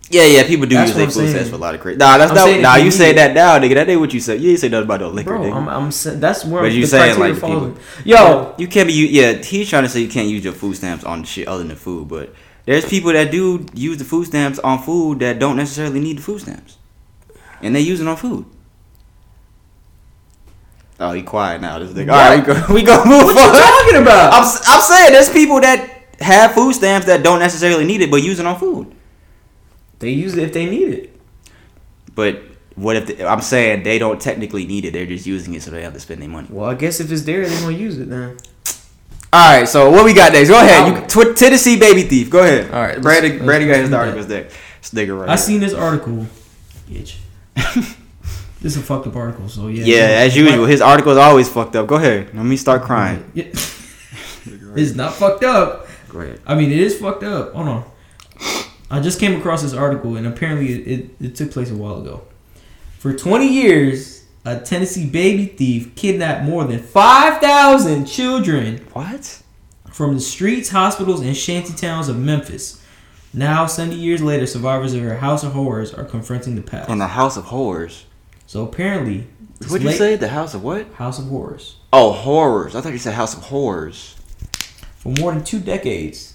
Yeah, people do use their food stamps for a lot of crazy. Nah, that's not. Nah, you say that now, nigga. That ain't what you said. You ain't say nothing about no liquor, bro, nigga. That's where the criteria like falls. Yo, you can't be. Yeah, he's trying to say you can't use your food stamps on shit other than food, but there's people that do use the food stamps on food that don't necessarily need the food stamps, and they use it on food. Oh, he quiet now. This nigga. All right, we go move on. What you talking about? I'm saying there's people that have food stamps that don't necessarily need it, but use it on food. They use it if they need it. But what if I'm saying they don't technically need it? They're just using it so they have to spend their money. Well, I guess if it's there, they're gonna use it then. All right. So what we got next? Go ahead. Tennessee baby thief. Go ahead. All right. Brandon got his articles there. This nigga right. I seen this article. Bitch. This is a fucked up article, so yeah. Yeah, as usual. His article is always fucked up. Go ahead. Let me start crying. Yeah. It's not fucked up. Go ahead. I mean, it is fucked up. Hold on. I just came across this article, and apparently it took place a while ago. For 20 years, a Tennessee baby thief kidnapped more than 5,000 children. What? From the streets, hospitals, and shanty towns of Memphis. Now, 70 years later, survivors of her House of Horrors are confronting the past. And the House of Horrors? So apparently... What'd you say? The House of what? House of Horrors. Oh, Horrors. I thought you said House of Horrors. For more than 2 decades,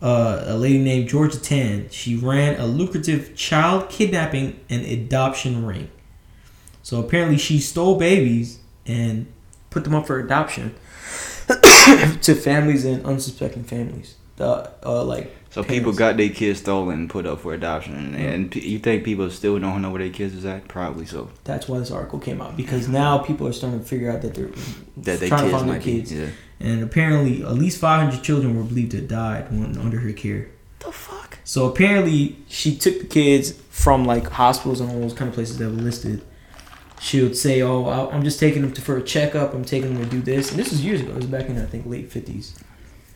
a lady named Georgia Tan, she ran a lucrative child kidnapping and adoption ring. So apparently she stole babies and put them up for adoption to families and unsuspecting families. So parents. People got their kids stolen and put up for adoption, and you think people still don't know where their kids is at? Probably so. That's why this article came out, because now people are starting to figure out that they're trying to find their kids. Yeah. And apparently, at least 500 children were believed to have died under her care. The fuck? So apparently, she took the kids from like hospitals and all those kind of places that were listed. She would say, "Oh, I'm just taking them for a checkup. I'm taking them to do this." And this was years ago. It was back in I think late '50s.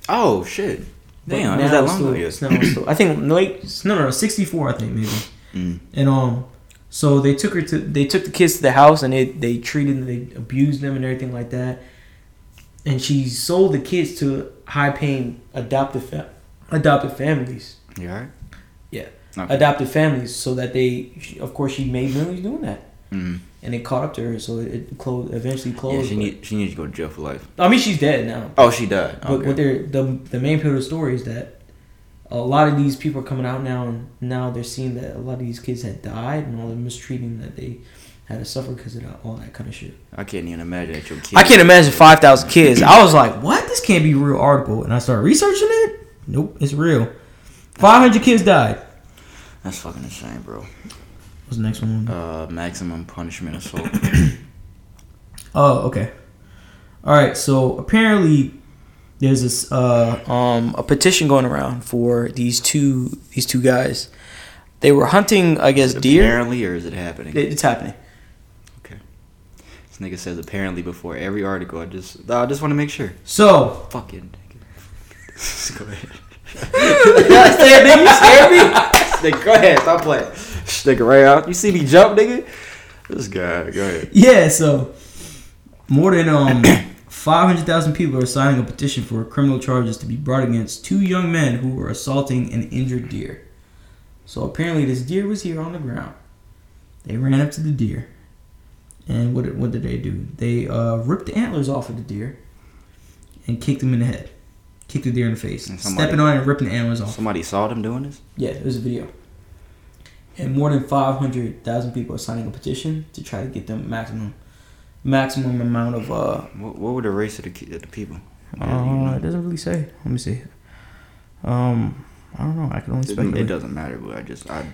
Oh shit. Damn, it was that long ago. I think no, 64. I think maybe. Mm. And so they took the kids to the house and they treated them, they abused them and everything like that. And she sold the kids to high paying adoptive families. You all right? Yeah, okay. Adoptive families, so that of course, she made millions doing that. Mm. And it caught up to her, so it eventually closed. Yeah, she needs to go to jail for life. I mean, she's dead now. Oh, she died. Okay. But the main part of the story is that a lot of these people are coming out now, and now they're seeing that a lot of these kids had died and all the mistreating that they had to suffer because of all that kind of shit. I can't even imagine that your kids. I can't imagine 5,000 kids. I was like, what? This can't be a real article. And I started researching it. Nope, it's real. 500 kids died. That's fucking insane, bro. What's the next one? Maximum punishment assault. Oh, okay. All right. So apparently, There's this a petition going around for these two guys. They were hunting, I guess, deer. Apparently, or is it happening? It's happening. Okay. This nigga says apparently before every article. I just want to make sure. So fucking. Go ahead. You scared me. Nigga, go ahead. Stop playing. Nigga, right out. You see me jump, nigga. This guy. Go ahead. Yeah. So more than 500,000 people are signing a petition for criminal charges to be brought against two young men who were assaulting an injured deer. So apparently this deer was here on the ground. They ran up to the deer. And what did they do? They ripped the antlers off of the deer and kicked him in the head. Kicked the deer in the face. Stepping on it and ripping the antlers off. Somebody saw them doing this? Yeah, it was a video. And more than 500,000 people are signing a petition to try to get them maximum amount of what were the race of the people? It doesn't really say. Let me see. I don't know. I can only speculate. It doesn't matter, but I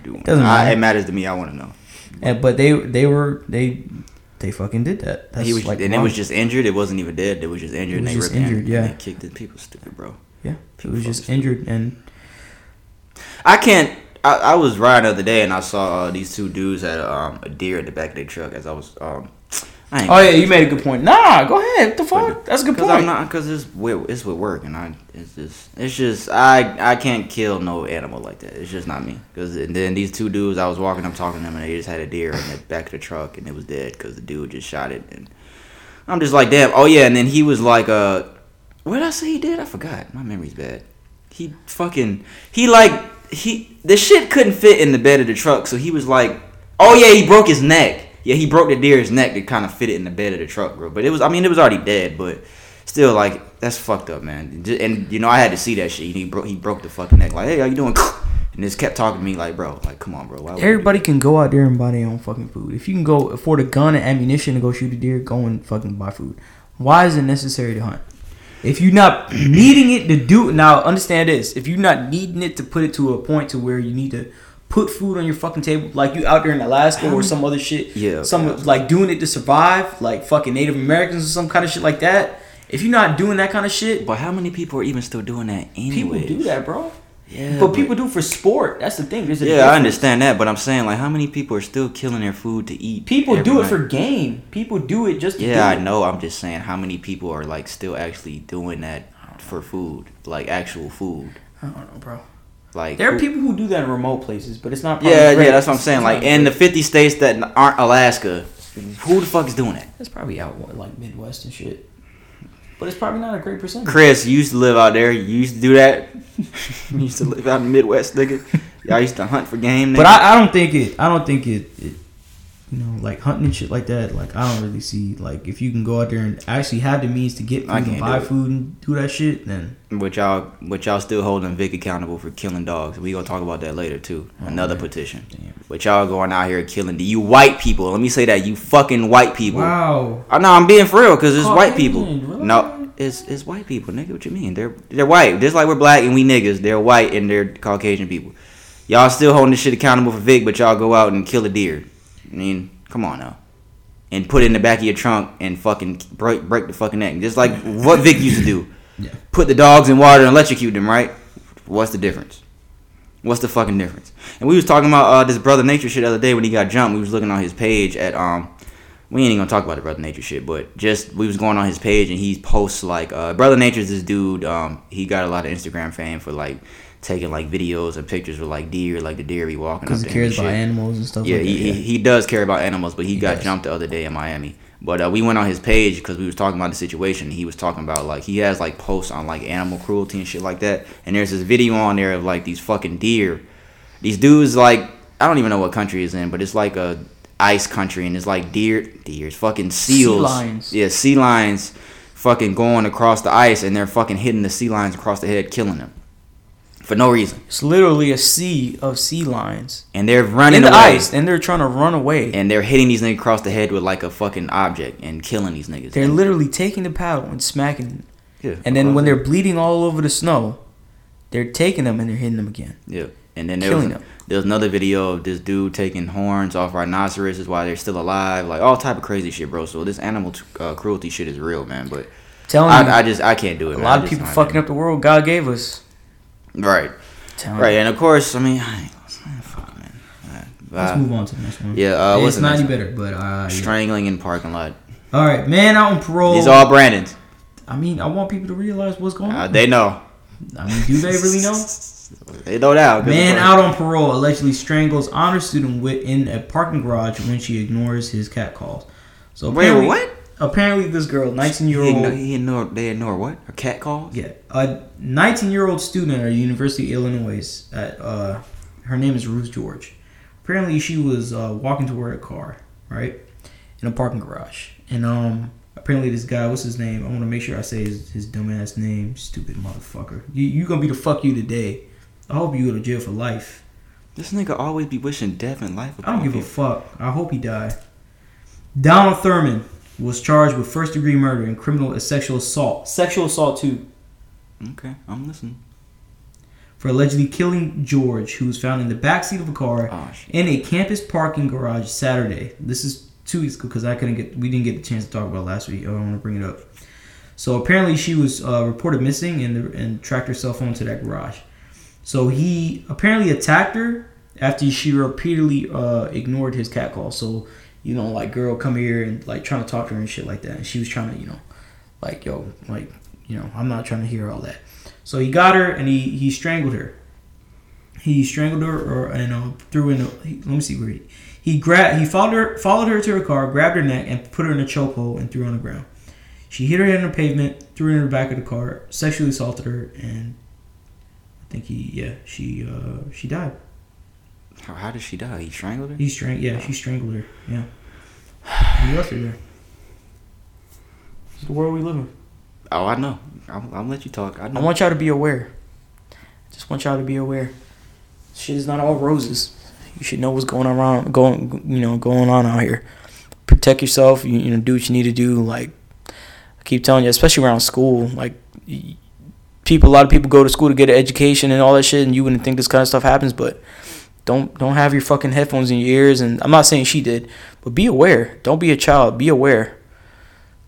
do. It matters to me. I want to know. But they fucking did that. That's it was just injured. It wasn't even dead. It was just injured. It was just injured. Yeah. They kicked the people. Stupid, bro. Yeah. People was just injured, and I can't. I was riding the other day, and I saw these two dudes had a deer in the back of their truck as I was. You made a good point. Nah, go ahead. What the fuck? That's a good point. Because it's with work, and I can't kill no animal like that. It's just not me. And then these two dudes, I was walking up talking to them, and they just had a deer in the back of the truck, and it was dead because the dude just shot it. And I'm just like, damn. Oh, yeah, and then he was like, what did I say he did? I forgot. My memory's bad. He fucking, the shit couldn't fit in the bed of the truck, so he was like, oh, yeah, he broke his neck. Yeah, he broke the deer's neck to kind of fit it in the bed of the truck, bro. But it was already dead, but still, like, that's fucked up, man. And, I had to see that shit. He broke the fucking neck. Like, hey, how you doing? And just kept talking to me like, bro, like, come on, bro. Everybody can go out there and buy their own fucking food. If you can go afford a gun and ammunition to go shoot a deer, go and fucking buy food. Why is it necessary to hunt? If you're not needing it to do it, now understand this. If you're not needing it to put it to a point to where you need to put food on your fucking table, like you out there in Alaska or some other shit. Yeah. Some like doing it to survive, like fucking Native Americans or some kind of shit like that. If you're not doing that kind of shit, but how many people are even still doing that anyway? People do that, bro. Yeah. But people do for sport. That's the thing. I understand that, but I'm saying like how many people are still killing their food to eat? People do it for game. People do it just to do it. I know. I'm just saying how many people are like still actually doing that for food, like actual food. I don't know, bro. Like, there are people who do that in remote places, but it's not. Yeah, that's what I'm saying. Like in the 50 states that aren't Alaska, who the fuck is doing that? That's probably out like Midwest and shit. But it's probably not a great percentage. Chris, you used to live out there. You used to do that. You used to live out in the Midwest, nigga. Y'all used to hunt for game. Nigga. But I don't think it. You know, like hunting and shit like that. Like I don't really see like if you can go out there and actually have the means to get food and buy food and do that shit, then. Which y'all still holding Vic accountable for killing dogs. We gonna talk about that later too. Another petition. Damn. But y'all going out here killing you white people. Let me say that you fucking white people. Wow. No, I'm being for real because it's white people. Really? No, it's white people, nigga. What you mean? They're white. Just like we're black and we niggas. They're white and they're Caucasian people. Y'all still holding this shit accountable for Vic, but y'all go out and kill a deer. I mean, come on now. And put it in the back of your trunk and fucking break the fucking neck. Just like what Vic used to do. Yeah. Put the dogs in water and electrocute them, right? What's the difference? What's the fucking difference? And we was talking about this Brother Nature shit the other day when he got jumped. We was looking on his page at we ain't even gonna talk about the Brother Nature shit, but just we was going on his page and he posts like Brother Nature's this dude, he got a lot of Instagram fame for like taking like videos and pictures with like deer, like the deer be walking. Because he cares about animals and stuff. Yeah, like that. Yeah, he does care about animals, but he got jumped the other day in Miami. But we went on his page because we was talking about the situation. And he was talking about like he has like posts on like animal cruelty and shit like that. And there's this video on there of like these fucking deer. These dudes like I don't even know what country it's in, but it's like a ice country and it's like deer, fucking seals, sea lions. Yeah, sea lions, fucking going across the ice and they're fucking hitting the sea lions across the head, killing them. For no reason. It's literally a sea of sea lions. And they're running away. In the ice. And they're trying to run away. And they're hitting these niggas across the head with like a fucking object and killing these niggas. They're literally taking the paddle and smacking them. Yeah. And then when they're bleeding all over the snow, they're taking them and they're hitting them again. Yeah. And then there was another video of this dude taking horns off rhinoceroses while they're still alive. Like all type of crazy shit, bro. So this animal cruelty shit is real, man. But Telling you, I can't do it. A lot of people fucking up the world God gave us. Right. Right, and of course, I mean, fuck, man. Let's move on to the next one. Yeah, it's not any better, but strangling in parking lot. All right, man out on parole. These all Brandons. I mean, I want people to realize what's going on. They know. I mean, do they really know? They know now. Man out on parole allegedly strangles honor student in a parking garage when she ignores his cat calls. So wait, what? Apparently, this girl, 19-year-old... They ignore what? Her cat calls? Yeah. A 19-year-old student at University of Illinois. Her name is Ruth George. Apparently, she was walking toward a car, right? In a parking garage. And apparently, this guy... What's his name? I want to make sure I say his dumbass name. Stupid motherfucker. You going to be the fuck you today. I hope you go to jail for life. This nigga always be wishing death and life. I don't give a fuck. I hope he die. Donald Thurman was charged with first-degree murder and criminal sexual assault. Sexual assault, too. Okay, I'm listening. For allegedly killing George, who was found in the backseat of a car in a campus parking garage Saturday. This is 2 weeks ago because we didn't get the chance to talk about it last week. I don't want to bring it up. So apparently she was reported missing and tracked her cell phone to that garage. So he apparently attacked her after she repeatedly ignored his catcall. So... You know, like, girl, come here and, like, trying to talk to her and shit like that. And she was trying to, you know, like, yo, like, you know, I'm not trying to hear all that. So he got her and he strangled her. He strangled her He followed her to her car, grabbed her neck, and put her in a chokehold and threw her on the ground. She hit her head on the pavement, threw her in the back of the car, sexually assaulted her, and I think she died. How did she die? He strangled her? She strangled her. Yeah. He left her there. It's the world we live in. Oh, I know. I'll let you talk. I know. I want y'all to be aware. Just want y'all to be aware. Shit is not all roses. You should know what's going on around, going on out here. Protect yourself. You know, do what you need to do. Like, I keep telling you, especially around school. Like, a lot of people go to school to get an education and all that shit, and you wouldn't think this kind of stuff happens, but. Don't have your fucking headphones in your ears, and I'm not saying she did, but be aware. Don't be a child. Be aware.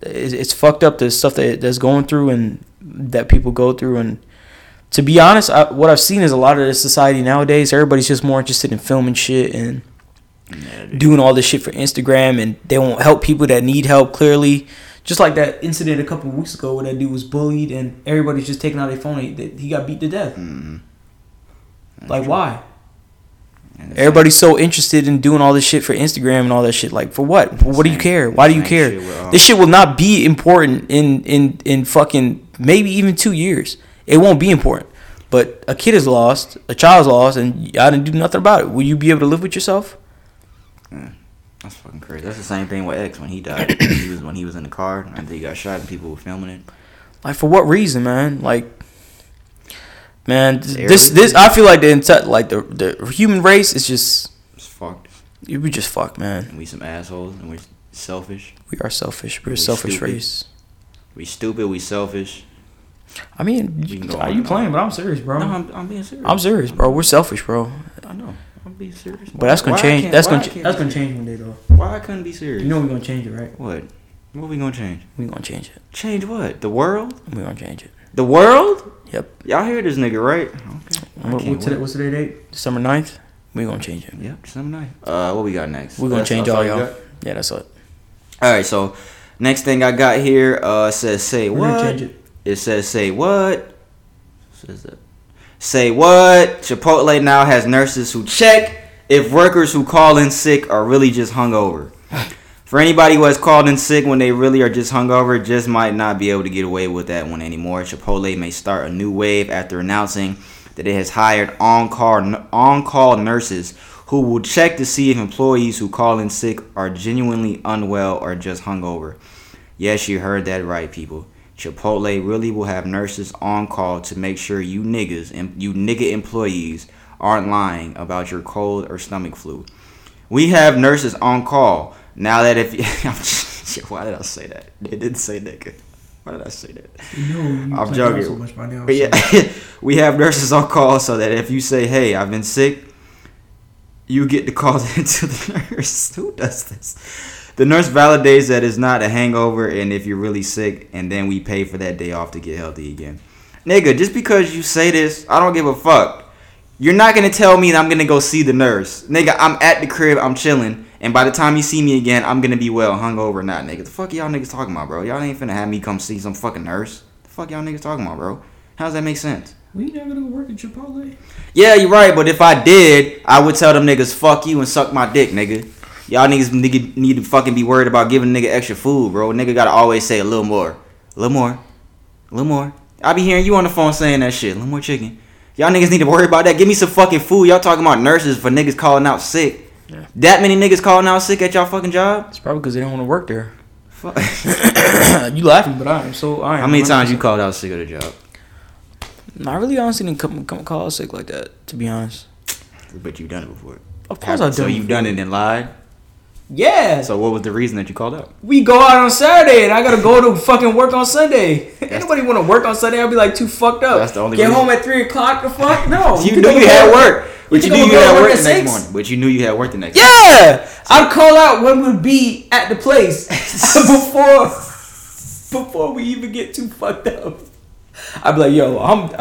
It's fucked up, the stuff that's going through and that people go through. And to be honest, what I've seen is a lot of the society nowadays, everybody's just more interested in filming shit and doing all this shit for Instagram, and they won't help people that need help, clearly. Just like that incident a couple of weeks ago where that dude was bullied and everybody's just taking out their phone. He got beat to death. Mm-hmm. Like, true. Why? Everybody's so interested in doing all this shit for Instagram and all that shit. Like, for what? What do you care? Why do you care? This shit will not be important in fucking maybe even 2 years. It won't be important. But a kid is lost, a child's lost, and I didn't do nothing about it. Will you be able to live with yourself? Yeah, that's fucking crazy. That's the same thing with X when he died. When he was in the car and he got shot and people were filming it. Like, for what reason, man? Like... Man, this I feel like the human race is just... It's fucked. We just fucked, man. And we some assholes, and we're selfish. We are selfish. We're a selfish race. We stupid, we selfish. I mean, you playing, but I'm serious, bro. No, I'm being serious. I'm serious, bro. We're selfish, bro. I know. I'm being serious. But that's going to change. That's going to change one day, though. Why I couldn't be serious? You know we're going to change it, right? What? What are we going to change? We're going to change it. Change what? The world? We're going to change it. The world? Yep. Y'all hear this nigga, right? Okay. What's today date? December 9th. We're going to change it. Yep, December 9th. What we got next? We're going to change all y'all. Yeah, that's it. All right, so next thing I got here says, say what? We're going to change it. It says, say what? It says that. Say what? Chipotle now has nurses who check if workers who call in sick are really just hungover. For anybody who has called in sick when they really are just hungover, just might not be able to get away with that one anymore. Chipotle may start a new wave after announcing that it has hired on-call nurses who will check to see if employees who call in sick are genuinely unwell or just hungover. Yes, you heard that right, people. Chipotle really will have nurses on call to make sure you niggas and you nigga employees aren't lying about your cold or stomach flu. We have nurses on call. Now that why did I say that? They didn't say nigga. Why did I say that? No, I'm joking. So much by now, but yeah, we have nurses on call so that if you say, "Hey, I've been sick," you get the call into the nurse. Who does this? The nurse validates that it's not a hangover and if you're really sick, and then we pay for that day off to get healthy again. Nigga, just because you say this, I don't give a fuck. You're not going to tell me that I'm going to go see the nurse. Nigga, I'm at the crib, I'm chilling, and by the time you see me again, I'm going to be well, hungover or not, nigga. The fuck y'all niggas talking about, bro? Y'all ain't finna have me come see some fucking nurse. The fuck y'all niggas talking about, bro? How does that make sense? We never gonna work at Chipotle. Yeah, you're right, but if I did, I would tell them niggas, fuck you and suck my dick, nigga. Y'all niggas need to fucking be worried about giving nigga extra food, bro. Nigga gotta always say a little more. A little more. A little more. I be hearing you on the phone saying that shit. A little more chicken. Y'all niggas need to worry about that. Give me some fucking food. Y'all talking about nurses for niggas calling out sick. Yeah. That many niggas calling out sick at y'all fucking job? It's probably because they don't want to work there. Fuck. You laughing, but I am so... I am. How many times you called out sick at a job? I really honestly didn't come call out sick like that, to be honest. But you've done it before. Of course I've done it. So you've done it and lied? Yeah. So what was the reason that you called out? We go out on Saturday and I gotta go to fucking work on Sunday. Anybody wanna work on Sunday? I'll be like too fucked up. That's the only reason. Get home at 3 o'clock. The fuck? No. You knew you had work. But you knew you had work the next morning. But you knew you had work the next morning. Yeah. So I'd call out when we'd be at the place before we even get too fucked up. I'd be like, yo, I'm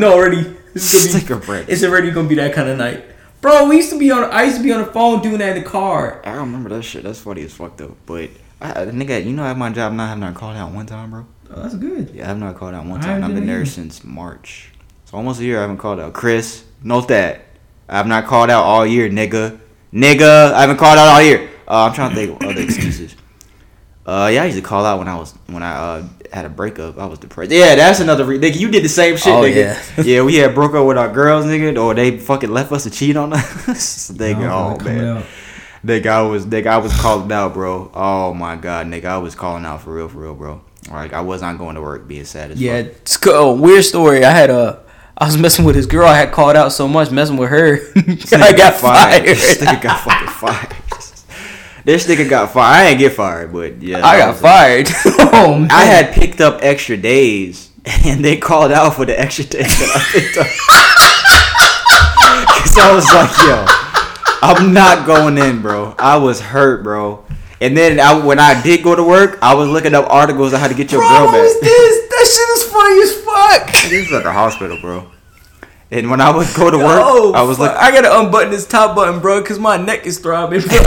not already. It's already gonna be that kind of night, bro. I used to be on the phone doing that in the car. I don't remember that shit. That's funny as fuck though. But nigga, you know, at my job, I have not called out one time, bro. Oh, that's good. Yeah, I have not called out one time. I've been there since March. It's almost a year. I haven't called out. Chris, note that I have not called out all year, nigga. I haven't called out all year. I'm trying to think of other excuses. Yeah, I used to call out when I had a breakup. I was depressed. Yeah, that's another nigga. You did the same shit, nigga. Yeah. Yeah, we had broke up with our girls, nigga, or they fucking left us to cheat on us. Nigga, oh man, I was calling out, bro. Oh my god, nigga, I was calling out for real, bro. Like I was not going to work, being sad as fuck. It's a weird story. I had I was messing with this girl. I had called out so much messing with her. I got fired. This nigga got fucking fired. This nigga got fired. I didn't get fired, but yeah. I got fired. Oh, man. I had picked up extra days, and they called out for the extra days that I picked up. Because I was like, yo, I'm not going in, bro. I was hurt, bro. And then when I did go to work, I was looking up articles on how to get your girl back. What was this? That shit is funny as fuck. This is at the hospital, bro. And when I would go to work, I was like, I got to unbutton this top button, bro, because my neck is throbbing, bro.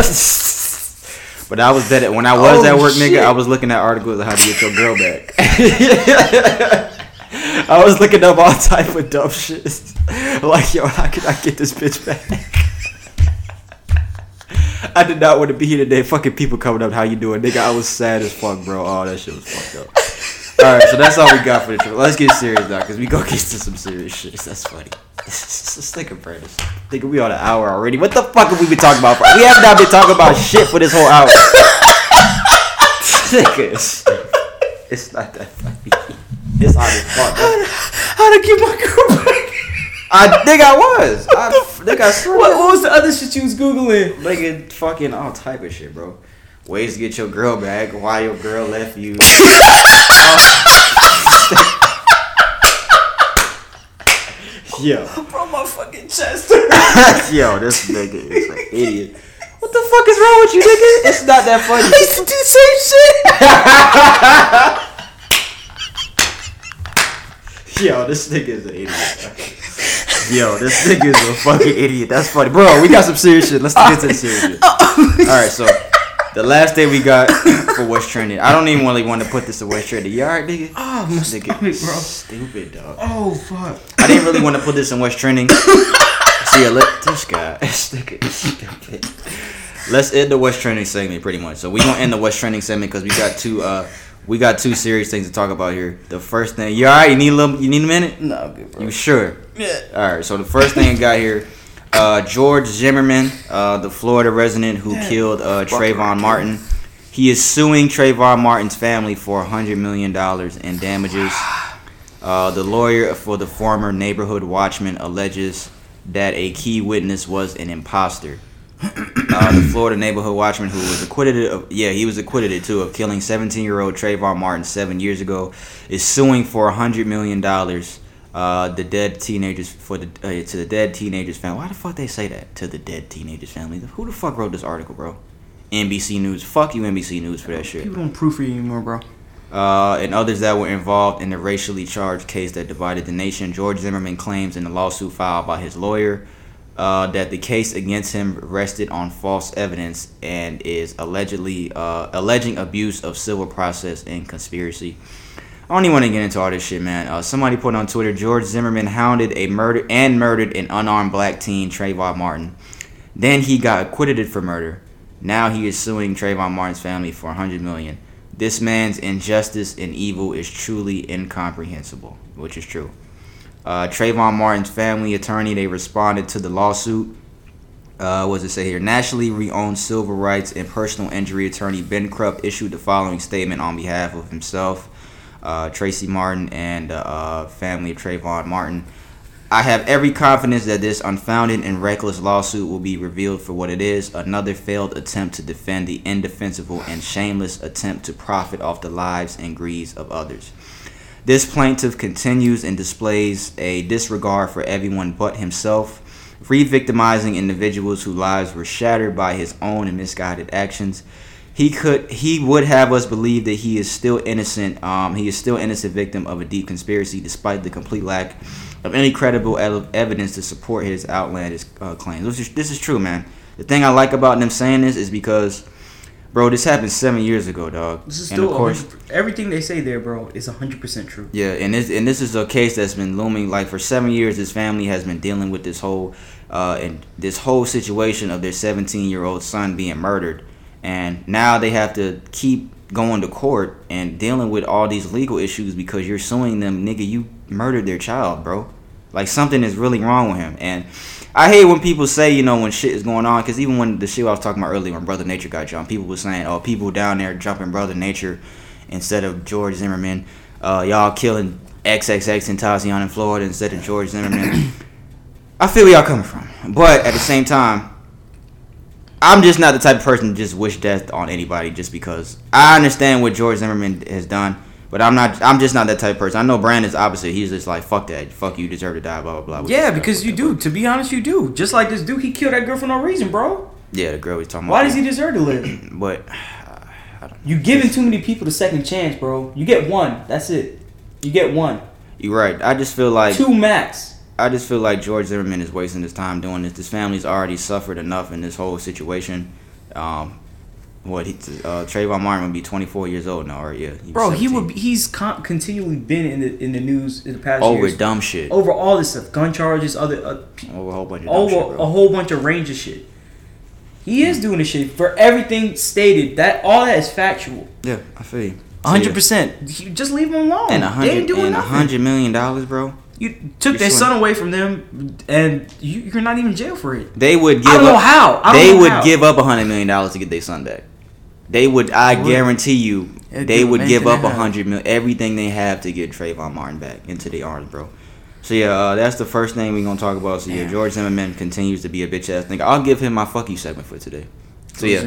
But I was dead when I was at work, shit. Nigga, I was looking at articles on how to get your girl back. I was looking up all type of dumb shit. Like, yo, how can I get this bitch back? I did not want to be here today. Fucking people coming up, how you doing? Nigga, I was sad as fuck, bro. Oh, that shit was fucked up. All right, so that's all we got for the trip. Let's get serious now, because we going to get to some serious shit. That's funny. Let's think of prayers. Nigga, we on an hour already. What the fuck have we been talking about? We have not been talking about shit for this whole hour. It's not that funny. It's hard as fuck. How to get my girl back? I think I was. What was the other shit you was Googling? Nigga, fucking all type of shit, bro. Ways to get your girl back. Why your girl left you. Yo, bro, my fucking chest. Yo, this nigga is an idiot. What the fuck is wrong with you, nigga? It's not that funny. I used to do the same shit. Yo, this nigga is an idiot. Yo, this nigga is a fucking idiot. That's funny, bro. We got some serious shit. Let's get to the serious shit. All right, so the last day we got for West Trending. I don't even really want to put this to West Trending. You alright, nigga? Oh, my nigga, bro. Stupid, dog. Oh, fuck. I didn't really want to put this in West Trending. See, this guy. This nigga is stupid. Let's end the West Trending segment, pretty much. So we gonna end the West Trending segment because we got two serious things to talk about here. The first thing, you alright? You need a minute? No, I'm good, bro. You sure? Yeah. Alright. So the first thing I got here. George Zimmerman, the Florida resident who killed Trayvon Martin. He is suing Trayvon Martin's family for $100 million in damages. The lawyer for the former neighborhood watchman alleges that a key witness was an imposter. The Florida neighborhood watchman who was acquitted of killing 17-year-old Trayvon Martin 7 years ago is suing for $100 million. To the dead teenager's family. Why the fuck they say that? To the dead teenager's family. Who the fuck wrote this article, bro? NBC News. Fuck you, NBC News, for that shit. People don't proofread anymore, bro. And others that were involved in the racially charged case that divided the nation. George Zimmerman claims in the lawsuit filed by his lawyer that the case against him rested on false evidence and is allegedly alleging abuse of civil process and conspiracy. I don't even want to get into all this shit, man. Somebody put on Twitter, George Zimmerman hounded murdered an unarmed black teen, Trayvon Martin. Then he got acquitted for murder. Now he is suing Trayvon Martin's family for $100 million. This man's injustice and evil is truly incomprehensible, which is true. Trayvon Martin's family attorney, they responded to the lawsuit. What does it say here? Nationally renowned civil rights and personal injury attorney Ben Krupp issued the following statement on behalf of himself, Tracy Martin, and the family of Trayvon Martin. I have every confidence that this unfounded and reckless lawsuit will be revealed for what it is, another failed attempt to defend the indefensible and shameless attempt to profit off the lives and greeds of others. This plaintiff continues and displays a disregard for everyone but himself, re-victimizing individuals whose lives were shattered by his own and misguided actions. He would have us believe that he is still innocent. He is still an innocent victim of a deep conspiracy, despite the complete lack of any credible evidence to support his outlandish claims. This is true, man. The thing I like about them saying this is because, bro, this happened 7 years ago, dog. This is still, and of course, everything they say there, bro, is 100% true. Yeah, and this is a case that's been looming like for 7 years. His family has been dealing with this whole situation of their 17-year-old son being murdered. And now they have to keep going to court and dealing with all these legal issues because you're suing them, nigga. You murdered their child, bro. Like, something is really wrong with him. And I hate when people say, you know, when shit is going on, because even when the shit I was talking about earlier when Brother Nature got jumped, people were saying, oh, people down there jumping Brother Nature instead of George Zimmerman. Y'all killing XXXTentacion in Florida instead of George Zimmerman. I feel where y'all coming from. But at the same time, I'm just not the type of person to just wish death on anybody just because. I understand what George Zimmerman has done, but I'm just not that type of person. I know Brandon's opposite. He's just like, fuck that. Fuck you, deserve to die, blah, blah, blah. Yeah, because you do. To be honest, you do. Just like this dude, he killed that girl for no reason, bro. Yeah, the girl he's talking about. Why does he deserve to live? But, I don't know. You're giving too many people the second chance, bro. You get one. That's it. You get one. You're right. I just feel like. Two max. I just feel like George Zimmerman is wasting his time doing this. This family's already suffered enough in this whole situation. Trayvon Martin would be 24 years old now, or yeah. Bro, 17. He's continually been in the news in the past years. Over dumb shit. Over all this stuff. Gun charges, other... over a whole bunch of dumb shit, bro. A whole bunch of range of shit. He is doing this shit for everything stated. All that is factual. Yeah, I feel you. 100%. Yeah. Just leave him alone. They ain't doing nothing. And $100 million, bro. You took their son away from them, and you're not even in jail for it. They would give up. I don't know how. Give up $100 million to get their son back. They would. I guarantee you, they would give up $100 million, everything they have, to get Trayvon Martin back into the arms, bro. So yeah, that's the first thing we're gonna talk about. So yeah, George Zimmerman continues to be a bitch ass nigga. I'll give him my fuck you segment for today. So yeah,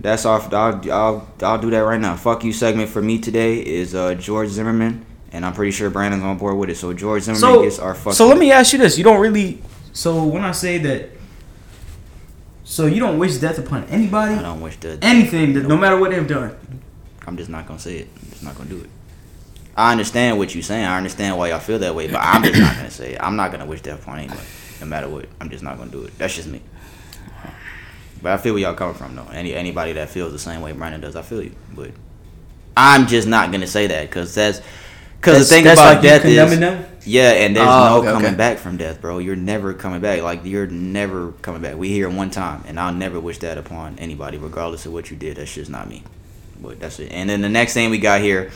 that's all. I'll do that right now. Fuck you segment for me today is George Zimmerman. And I'm pretty sure Brandon's on board with it. So George Zimmerman gets our fucking... So let me ask you this. You don't really... So when I say that... So you don't wish death upon anybody? I don't wish death. Anything, no matter what they've done. I'm just not going to say it. I'm just not going to do it. I understand what you're saying. I understand why y'all feel that way. But I'm just not going to say it. I'm not going to wish death upon anybody. No matter what. I'm just not going to do it. That's just me. But I feel where y'all coming from, though. Anybody that feels the same way Brandon does, I feel you. But I'm just not going to say that. Because that's... Because the thing about like death is, and there's coming back from death, bro. You're never coming back. Like, you're never coming back. We here one time, and I'll never wish that upon anybody, regardless of what you did. That's just not me. But that's it. And then the next thing we got here,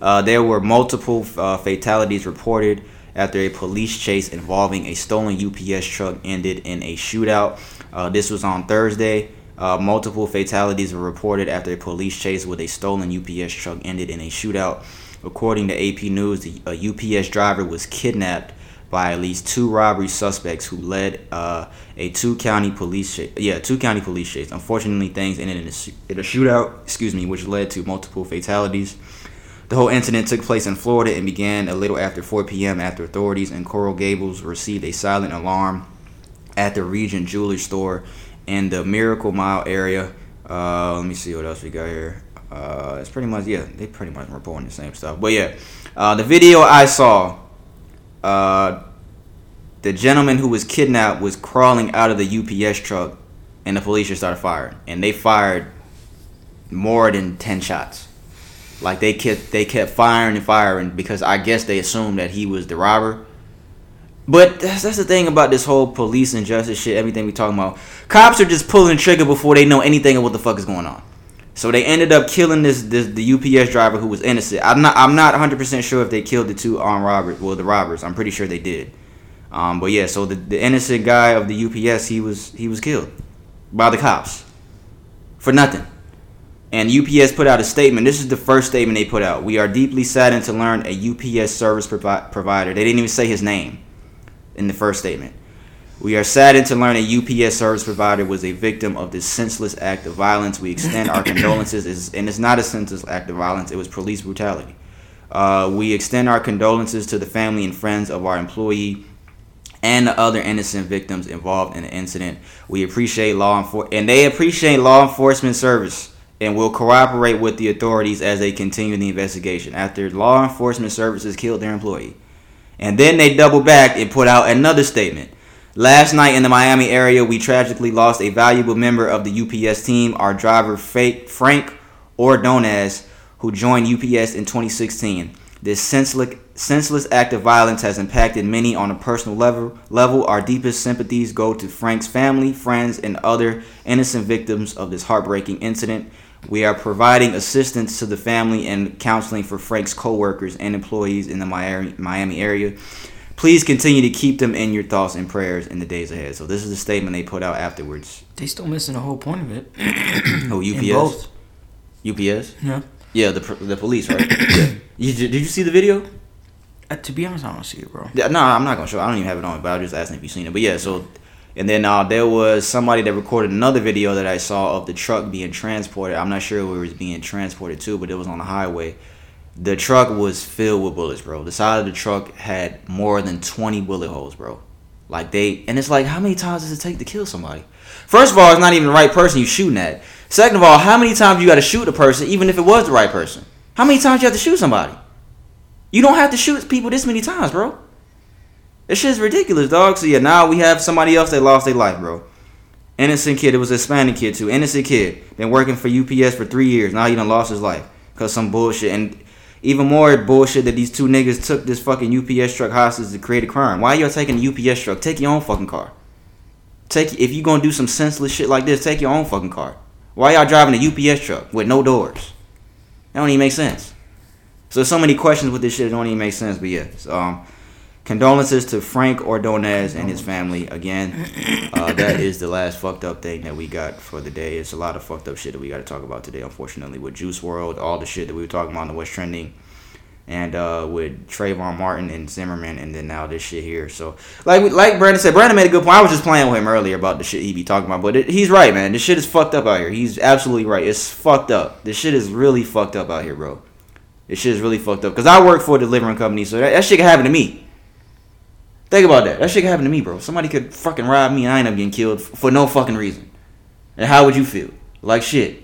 there were multiple fatalities reported after a police chase involving a stolen UPS truck ended in a shootout. This was on Thursday. Multiple fatalities were reported after a police chase with a stolen UPS truck ended in a shootout. According to AP News, a UPS driver was kidnapped by at least two robbery suspects who led a two-county police chase. Unfortunately, things ended in a shootout, which led to multiple fatalities. The whole incident took place in Florida and began a little after 4 p.m. after authorities in Coral Gables received a silent alarm at the Regent Jewelry Store in the Miracle Mile area. Let me see what else we got here. It's pretty much, yeah, they pretty much reporting the same stuff. But yeah, the video I saw, the gentleman who was kidnapped was crawling out of the UPS truck, and the police just started firing. And they fired more than 10 shots. Like, they kept firing and firing, because I guess they assumed that he was the robber. But that's the thing about this whole police and justice shit, everything we talking about. Cops are just pulling the trigger before they know anything of what the fuck is going on. So they ended up killing the UPS driver who was innocent. I'm not 100% sure if they killed the two armed robbers. Well, the robbers. I'm pretty sure they did. But yeah, so the innocent guy of the UPS, he was killed by the cops for nothing. And UPS put out a statement. This is the first statement they put out. We are deeply saddened to learn a UPS service provider. They didn't even say his name in the first statement. We are saddened to learn a UPS service provider was a victim of this senseless act of violence. We extend our condolences, and it's not a senseless act of violence. It was police brutality. We extend our condolences to the family and friends of our employee and the other innocent victims involved in the incident. We appreciate law enforcement service, and will cooperate with the authorities as they continue the investigation. After law enforcement services killed their employee, and then they double back and put out another statement. Last night in the Miami area, we tragically lost a valuable member of the UPS team, our driver Frank Ordonez, who joined UPS in 2016. This senseless act of violence has impacted many on a personal level. Our deepest sympathies go to Frank's family, friends, and other innocent victims of this heartbreaking incident. We are providing assistance to the family and counseling for Frank's co-workers and employees in the Miami area. Please continue to keep them in your thoughts and prayers in the days ahead. So this is the statement they put out afterwards. They still missing the whole point of it. Oh, UPS? In both. UPS? Yeah. Yeah, the police, right? Yeah. Did you see the video? To be honest, I don't see it, bro. Yeah, no, I'm not going to show it. I don't even have it on, but I was just asking if you've seen it. But yeah, so... And then there was somebody that recorded another video that I saw of the truck being transported. I'm not sure where it was being transported to, but it was on the highway. The truck was filled with bullets, bro. The side of the truck had more than 20 bullet holes, bro. Like and it's like, how many times does it take to kill somebody? First of all, it's not even the right person you're shooting at. Second of all, how many times you got to shoot a person, even if it was the right person? How many times you have to shoot somebody? You don't have to shoot people this many times, bro. This shit's ridiculous, dog. So yeah, now we have somebody else that lost their life, bro. Innocent kid. It was a Hispanic kid too. Innocent kid. Been working for UPS for 3 years. Now he done lost his life because some bullshit. And even more bullshit that these two niggas took this fucking UPS truck hostage to create a crime. Why y'all taking a UPS truck? Take your own fucking car. If you gonna do some senseless shit like this, take your own fucking car. Why y'all driving a UPS truck with no doors? That don't even make sense. So many questions with this shit. It don't even make sense. But yeah, so, condolences to Frank Ordonez and his family. Again, that is the last fucked up thing that we got for the day. It's a lot of fucked up shit that we got to talk about today, unfortunately, with Juice WRLD, all the shit that we were talking about in the West Trending, and with Trayvon Martin and Zimmerman, and then now this shit here. So, like Brandon said, Brandon made a good point. I was just playing with him earlier about the shit he be talking about, but he's right, man. This shit is fucked up out here. He's absolutely right. It's fucked up. This shit is really fucked up out here, bro. This shit is really fucked up, because I work for a delivering company, so that shit can happen to me. Think about that. That shit could happen to me, bro. Somebody could fucking rob me and I end up getting killed for no fucking reason. And how would you feel? Like shit.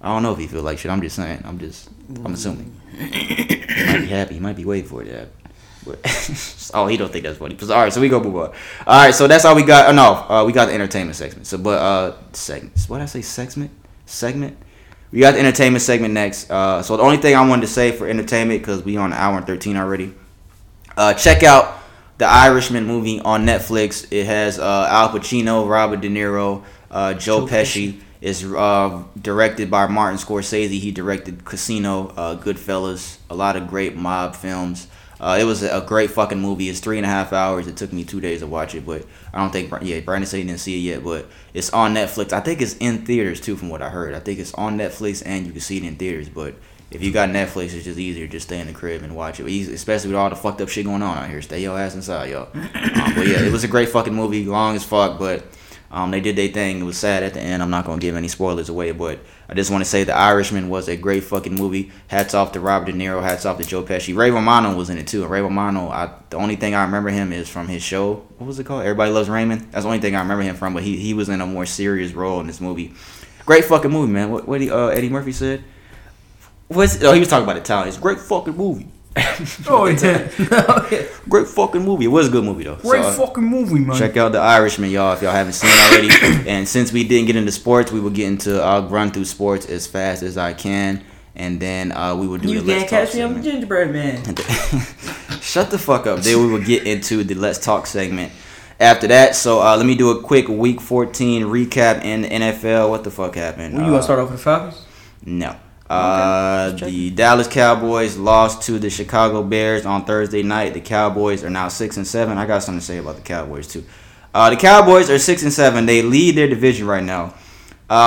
I don't know if he feel like shit. I'm just saying. I'm assuming. He might be happy. He might be waiting for it to happen. But oh, he don't think that's funny. All right, so we go move on. All right, so that's all we got. Oh, no, we got the entertainment segment. So, but segments. What did I say? Segment. We got the entertainment segment next. So the only thing I wanted to say for entertainment, because we on an hour and 13 already. Check out The Irishman movie on Netflix. It has Al Pacino, Robert De Niro, Joe Pesci. It's directed by Martin Scorsese. He directed Casino, Goodfellas, a lot of great mob films. It was a great fucking movie. It's 3.5 hours. It took me 2 days to watch it, but I don't think... Yeah, Brandon said he didn't see it yet, but it's on Netflix. I think it's in theaters, too, from what I heard. I think it's on Netflix, and you can see it in theaters, but... If you got Netflix, it's just easier to just stay in the crib and watch it. Especially with all the fucked up shit going on out here. Stay your ass inside, y'all. But yeah, it was a great fucking movie. Long as fuck, but they did their thing. It was sad at the end. I'm not going to give any spoilers away, but I just want to say The Irishman was a great fucking movie. Hats off to Robert De Niro. Hats off to Joe Pesci. Ray Romano was in it, too. Ray Romano, the only thing I remember him is from his show. What was it called? Everybody Loves Raymond? That's the only thing I remember him from, but he was in a more serious role in this movie. Great fucking movie, man. What Eddie Murphy said? He was talking about Italians. Great fucking movie. Oh, yeah. Great fucking movie. It was a good movie, though. Great fucking movie, man. Check out The Irishman, y'all, if y'all haven't seen it already. And since we didn't get into sports, we will get into, I'll run through sports as fast as I can. And then we will do the Let's Talk segment. You can't catch me on the gingerbread man. Shut the fuck up. Then we will get into the Let's Talk segment after that. So let me do a quick Week 14 recap in the NFL. What the fuck happened? You gonna start off with the Falcons? No. Okay, the Dallas Cowboys lost to the Chicago Bears on Thursday night. The Cowboys are now 6-7. I got something to say about the Cowboys too. The Cowboys are 6-7. They lead their division right now.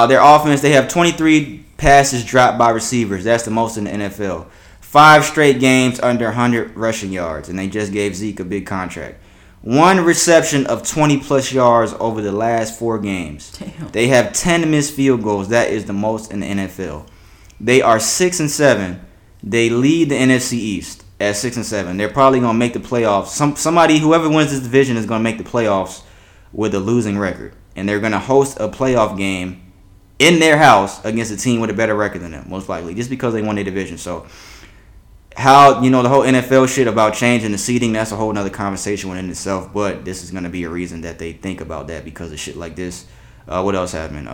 Their offense, they have 23 passes dropped by receivers. That's the most in the NFL. 5 straight games under 100 rushing yards, and they just gave Zeke a big contract. 1 reception of 20-plus yards over the last 4 games. Damn. They have 10 missed field goals. That is the most in the NFL. They are 6-7. They lead the NFC East at 6-7. They're probably gonna make the playoffs. Somebody, whoever wins this division, is gonna make the playoffs with a losing record, and they're gonna host a playoff game in their house against a team with a better record than them, most likely, just because they won their division. So, how the whole NFL shit about changing the seeding? That's a whole nother conversation within itself. But this is gonna be a reason that they think about that because of shit like this. What else happened?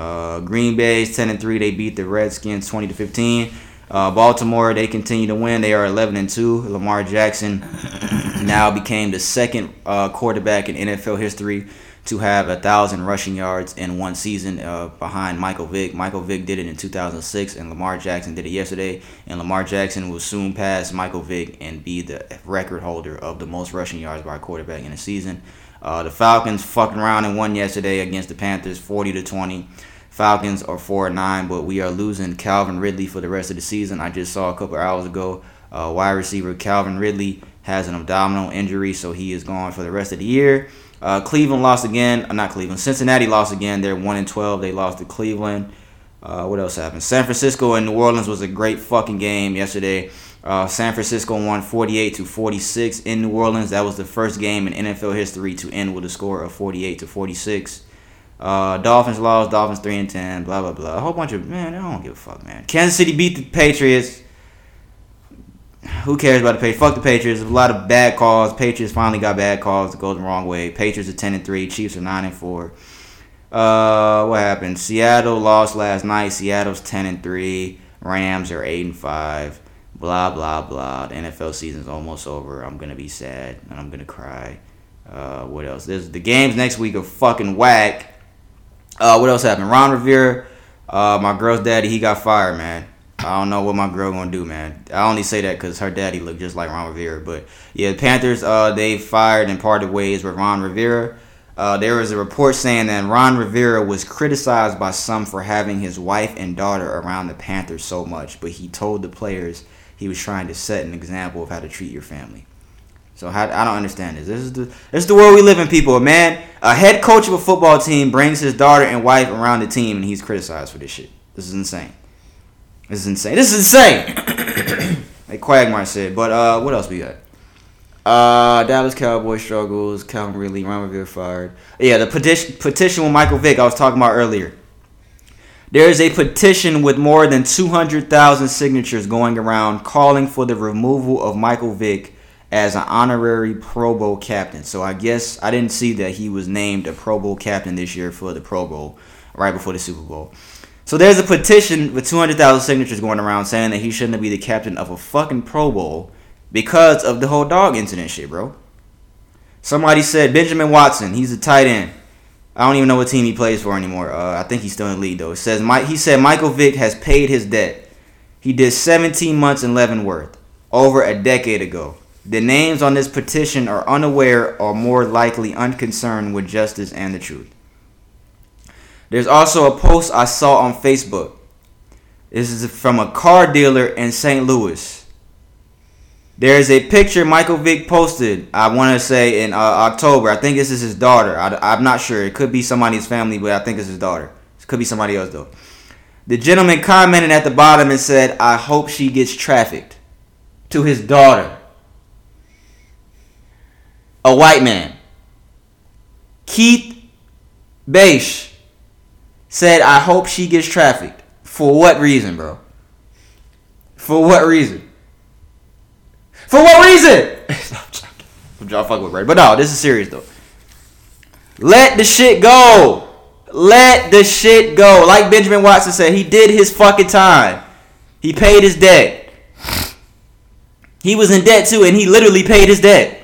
Green Bay's 10-3. They beat the Redskins 20-15. Baltimore, they continue to win. They are 11-2. Lamar Jackson now became the second quarterback in NFL history to have 1,000 rushing yards in one season, behind Michael Vick. Michael Vick did it in 2006, and Lamar Jackson did it yesterday. And Lamar Jackson will soon pass Michael Vick and be the record holder of the most rushing yards by a quarterback in a season. The Falcons fucking around and won yesterday against the Panthers, 40-20. Falcons are 4-9, but we are losing Calvin Ridley for the rest of the season. I just saw a couple hours ago, wide receiver Calvin Ridley has an abdominal injury, so he is gone for the rest of the year. Cincinnati lost again. They're 1-12. They lost to Cleveland. What else happened? San Francisco and New Orleans was a great fucking game yesterday. San Francisco won 48-46 in New Orleans. That was the first game in NFL history to end with a score of 48-46. Dolphins lost. Dolphins 3-10. Blah blah blah. A whole bunch of I don't give a fuck, man. Kansas City beat the Patriots. Who cares about the Patriots? Fuck the Patriots. A lot of bad calls. Patriots finally got bad calls to go the wrong way. Patriots are 10-3. Chiefs are 9-4. What happened? Seattle lost last night. Seattle's 10-3. Rams are 8-5. Blah, blah, blah. The NFL season's almost over. I'm going to be sad, and I'm going to cry. What else? The games next week are fucking whack. What else happened? Ron Rivera, my girl's daddy, he got fired, man. I don't know what my girl going to do, man. I only say that because her daddy looked just like Ron Rivera. But, yeah, the Panthers, they fired and parted ways with Ron Rivera. There was a report saying that Ron Rivera was criticized by some for having his wife and daughter around the Panthers so much. But he told the players he was trying to set an example of how to treat your family. So I don't understand this. This is the world we live in, people. A man, a head coach of a football team, brings his daughter and wife around the team, and he's criticized for this shit. This is insane. Like Quagmire said. But what else we got? Dallas Cowboys struggles. Calvin Ridley, Ron Rivera fired. Yeah, the petition with Michael Vick I was talking about earlier. There is a petition with more than 200,000 signatures going around calling for the removal of Michael Vick as an honorary Pro Bowl captain. So I guess I didn't see that he was named a Pro Bowl captain this year for the Pro Bowl right before the Super Bowl. So there's a petition with 200,000 signatures going around saying that he shouldn't be the captain of a fucking Pro Bowl because of the whole dog incident shit, bro. Somebody said Benjamin Watson, he's a tight end. I don't even know what team he plays for anymore. I think he's still in the league, though. It says he said Michael Vick has paid his debt. He did 17 months in Leavenworth over a decade ago. The names on this petition are unaware or more likely unconcerned with justice and the truth. There's also a post I saw on Facebook. This is from a car dealer in St. Louis. There is a picture Michael Vick posted, I want to say, in October. I think this is his daughter. I'm not sure. It could be somebody's family, but I think it's his daughter. It could be somebody else, though. The gentleman commented at the bottom and said, "I hope she gets trafficked," to his daughter. A white man. Keith Bache said, I hope she gets trafficked. For what reason, bro? For what reason? For what reason? Y'all fuck with Brady. But no, this is serious, though. Let the shit go. Let the shit go. Like Benjamin Watson said, he did his fucking time. He paid his debt. He was in debt, too, and he literally paid his debt.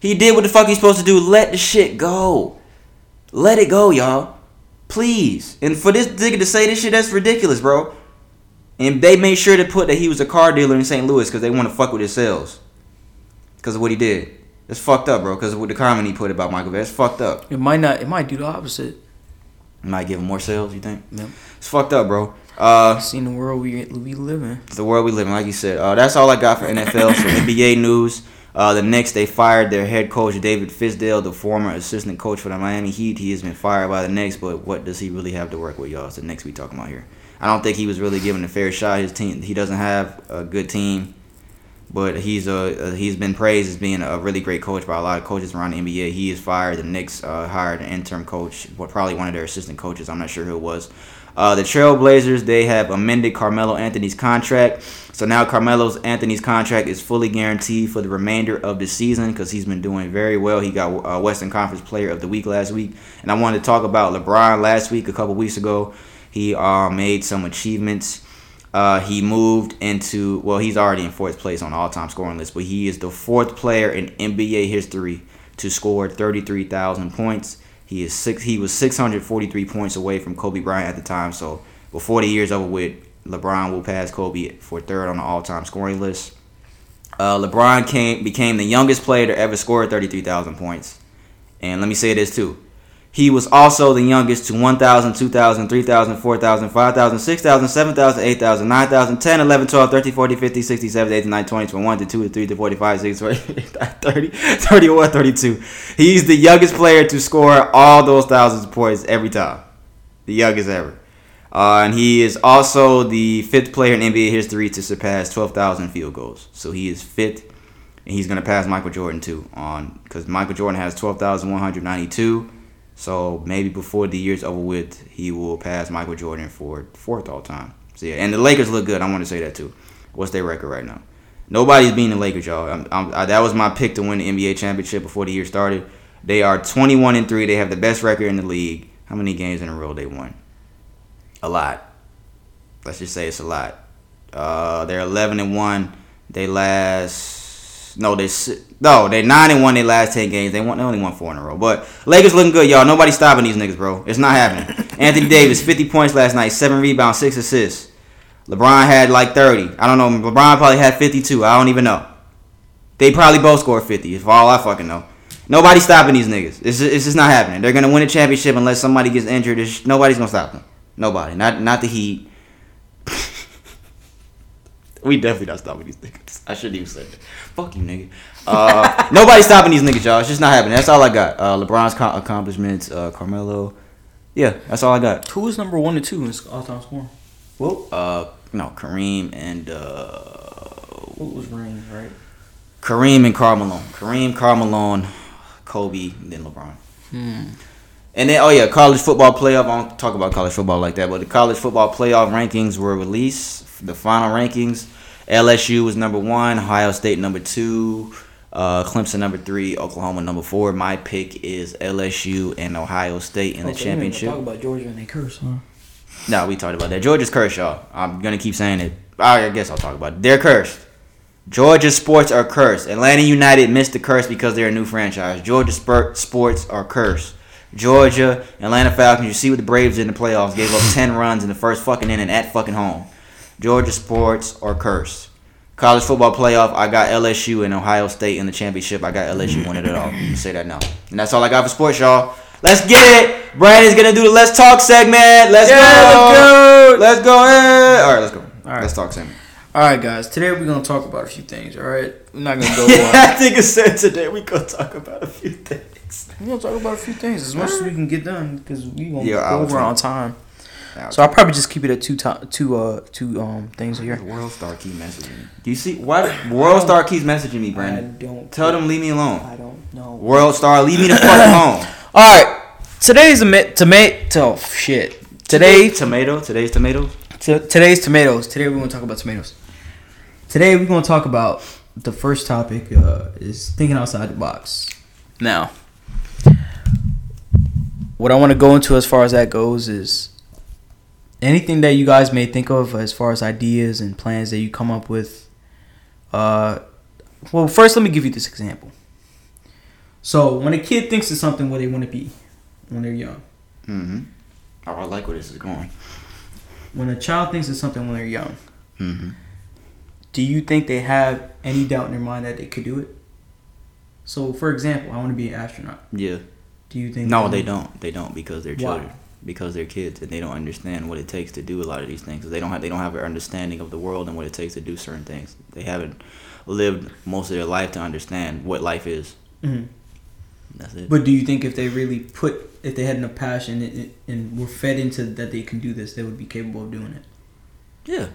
He did what the fuck he's supposed to do. Let the shit go. Let it go, y'all. Please. And for this nigga to say this shit, that's ridiculous, bro. And they made sure to put that he was a car dealer in St. Louis because they want to fuck with his sales. Because of what he did. It's fucked up, bro, because of what the comment he put about Michael Bay. It's fucked up. It might do the opposite. It might give him more sales, you think? Yep. It's fucked up, bro. I've seen the world we live in. The world we live in, like you said. That's all I got for NFL. So NBA news. The Knicks, they fired their head coach, David Fisdale, the former assistant coach for the Miami Heat. He has been fired by the Knicks, but what does he really have to work with, y'all? It's the Knicks we talking about here. I don't think he was really given a fair shot. His team, he doesn't have a good team, but he's been praised as being a really great coach by a lot of coaches around the NBA. He is fired. The Knicks hired an interim coach, probably one of their assistant coaches. I'm not sure who it was. The Trailblazers, they have amended Carmelo Anthony's contract. So now Carmelo Anthony's contract is fully guaranteed for the remainder of the season because he's been doing very well. He got Western Conference Player of the Week last week. And I wanted to talk about LeBron last week, a couple weeks ago. He made some achievements. He moved into, well, he's already in fourth place on the all-time scoring list, but he is the fourth player in NBA history to score 33,000 points. He was 643 points away from Kobe Bryant at the time. So before the year's over with, LeBron will pass Kobe for third on the all-time scoring list. LeBron became the youngest player to ever score 33,000 points. And let me say this too. He was also the youngest to 1,000, 2,000, 3,000, 4,000, 5,000, 6,000, 7,000, 8,000, 9,000, 10, 11, 12, 13, 40, 50, 60, 70, 80, 90, 20, 21, 22, 23, 45, 60, 30, 31, 32. He's the youngest player to score all those thousands of points every time. The youngest ever. And he is also the fifth player in NBA history to surpass 12,000 field goals. So he is fifth. And he's going to pass Michael Jordan, too, on because Michael Jordan has 12,192. So maybe before the year's over with, he will pass Michael Jordan for fourth all time. So yeah, and the Lakers look good. I want to say that too. What's their record right now? Nobody's beating the Lakers, y'all. That was my pick to win the NBA championship before the year started. They are 21-3. They have the best record in the league. How many games in a row they won? A lot. Let's just say it's a lot. They're 11-1. They're 9-1 their last 10 games. They only won 4 in a row. But Lakers looking good, y'all. Nobody's stopping these niggas, bro. It's not happening. Anthony Davis, 50 points last night, 7 rebounds, 6 assists. LeBron had like 30. I don't know. LeBron probably had 52. I don't even know. They probably both scored 50, for all I fucking know. Nobody's stopping these niggas. It's just not happening. They're going to win a championship unless somebody gets injured. Nobody's going to stop them. Nobody. Not the Heat. We definitely not stopping these niggas. I shouldn't even say that. Fuck you, nigga. Nobody's stopping these niggas, y'all. It's just not happening. That's all I got. LeBron's accomplishments, Carmelo. Yeah, that's all I got. Who is number 1 and 2 in all-time scoring? Well, Kareem and... what was Kareem, right? Kareem and Karl Malone. Kareem, Karl Malone, Kobe, and then LeBron. And then, college football playoff. I don't talk about college football like that, but the college football playoff rankings were released. The final rankings. LSU was number 1, Ohio State number 2, Clemson number 3, Oklahoma number 4. My pick is LSU and Ohio State in the championship. Talk about Georgia and they curse, huh? No, we talked about that. Georgia's cursed, y'all. I'm gonna keep saying it. I guess I'll talk about it. They're cursed. Georgia sports are cursed. Atlanta United missed the curse because they're a new franchise. Georgia sports are cursed. Georgia, Atlanta Falcons. You see what the Braves did in the playoffs. Gave up 10 runs in the first fucking inning at fucking home. Georgia sports are cursed. College football playoff, I got LSU and Ohio State in the championship. I got LSU winning it all. I'll say that now. And that's all I got for sports, y'all. Let's get it. Brandon's going to do the Let's Talk segment. Let's go. Let's go. All right, let's go. All right. Let's talk segment. All right, guys. Today we're going to talk about a few things, all right? We're not going to go wild. I think it said today we're going to talk about a few things. We're going to talk about a few things as much as we can get done because we're going to go over on time. So I'll probably just keep it at two things here. WorldStar keep messaging me. Do you see why WorldStar keeps messaging me, Brandon? Tell them leave me alone. I don't know. WorldStar, leave me the fuck alone. All right. Today's a tomato. Oh, shit. Today's tomatoes. Today we're going to talk about tomatoes. Today we're going to talk about the first topic is thinking outside the box. Now, what I want to go into as far as that goes is anything that you guys may think of as far as ideas and plans that you come up with. Well, first, let me give you this example. So, when a kid thinks of something, what they want to be when they're young. Mm-hmm. I like where this is going. When a child thinks of something when they're young, mm-hmm. do you think they have any doubt in their mind that they could do it? So, for example, I want to be an astronaut. Yeah. Do you think? No, they don't. They don't because they're children. Why? Because they're kids and they don't understand what it takes to do a lot of these things. They don't have an understanding of the world and what it takes to do certain things. They haven't lived most of their life to understand what life is. Mm-hmm. That's it. But do you think if they really if they had enough passion and were fed into that they can do this, they would be capable of doing it? Yeah.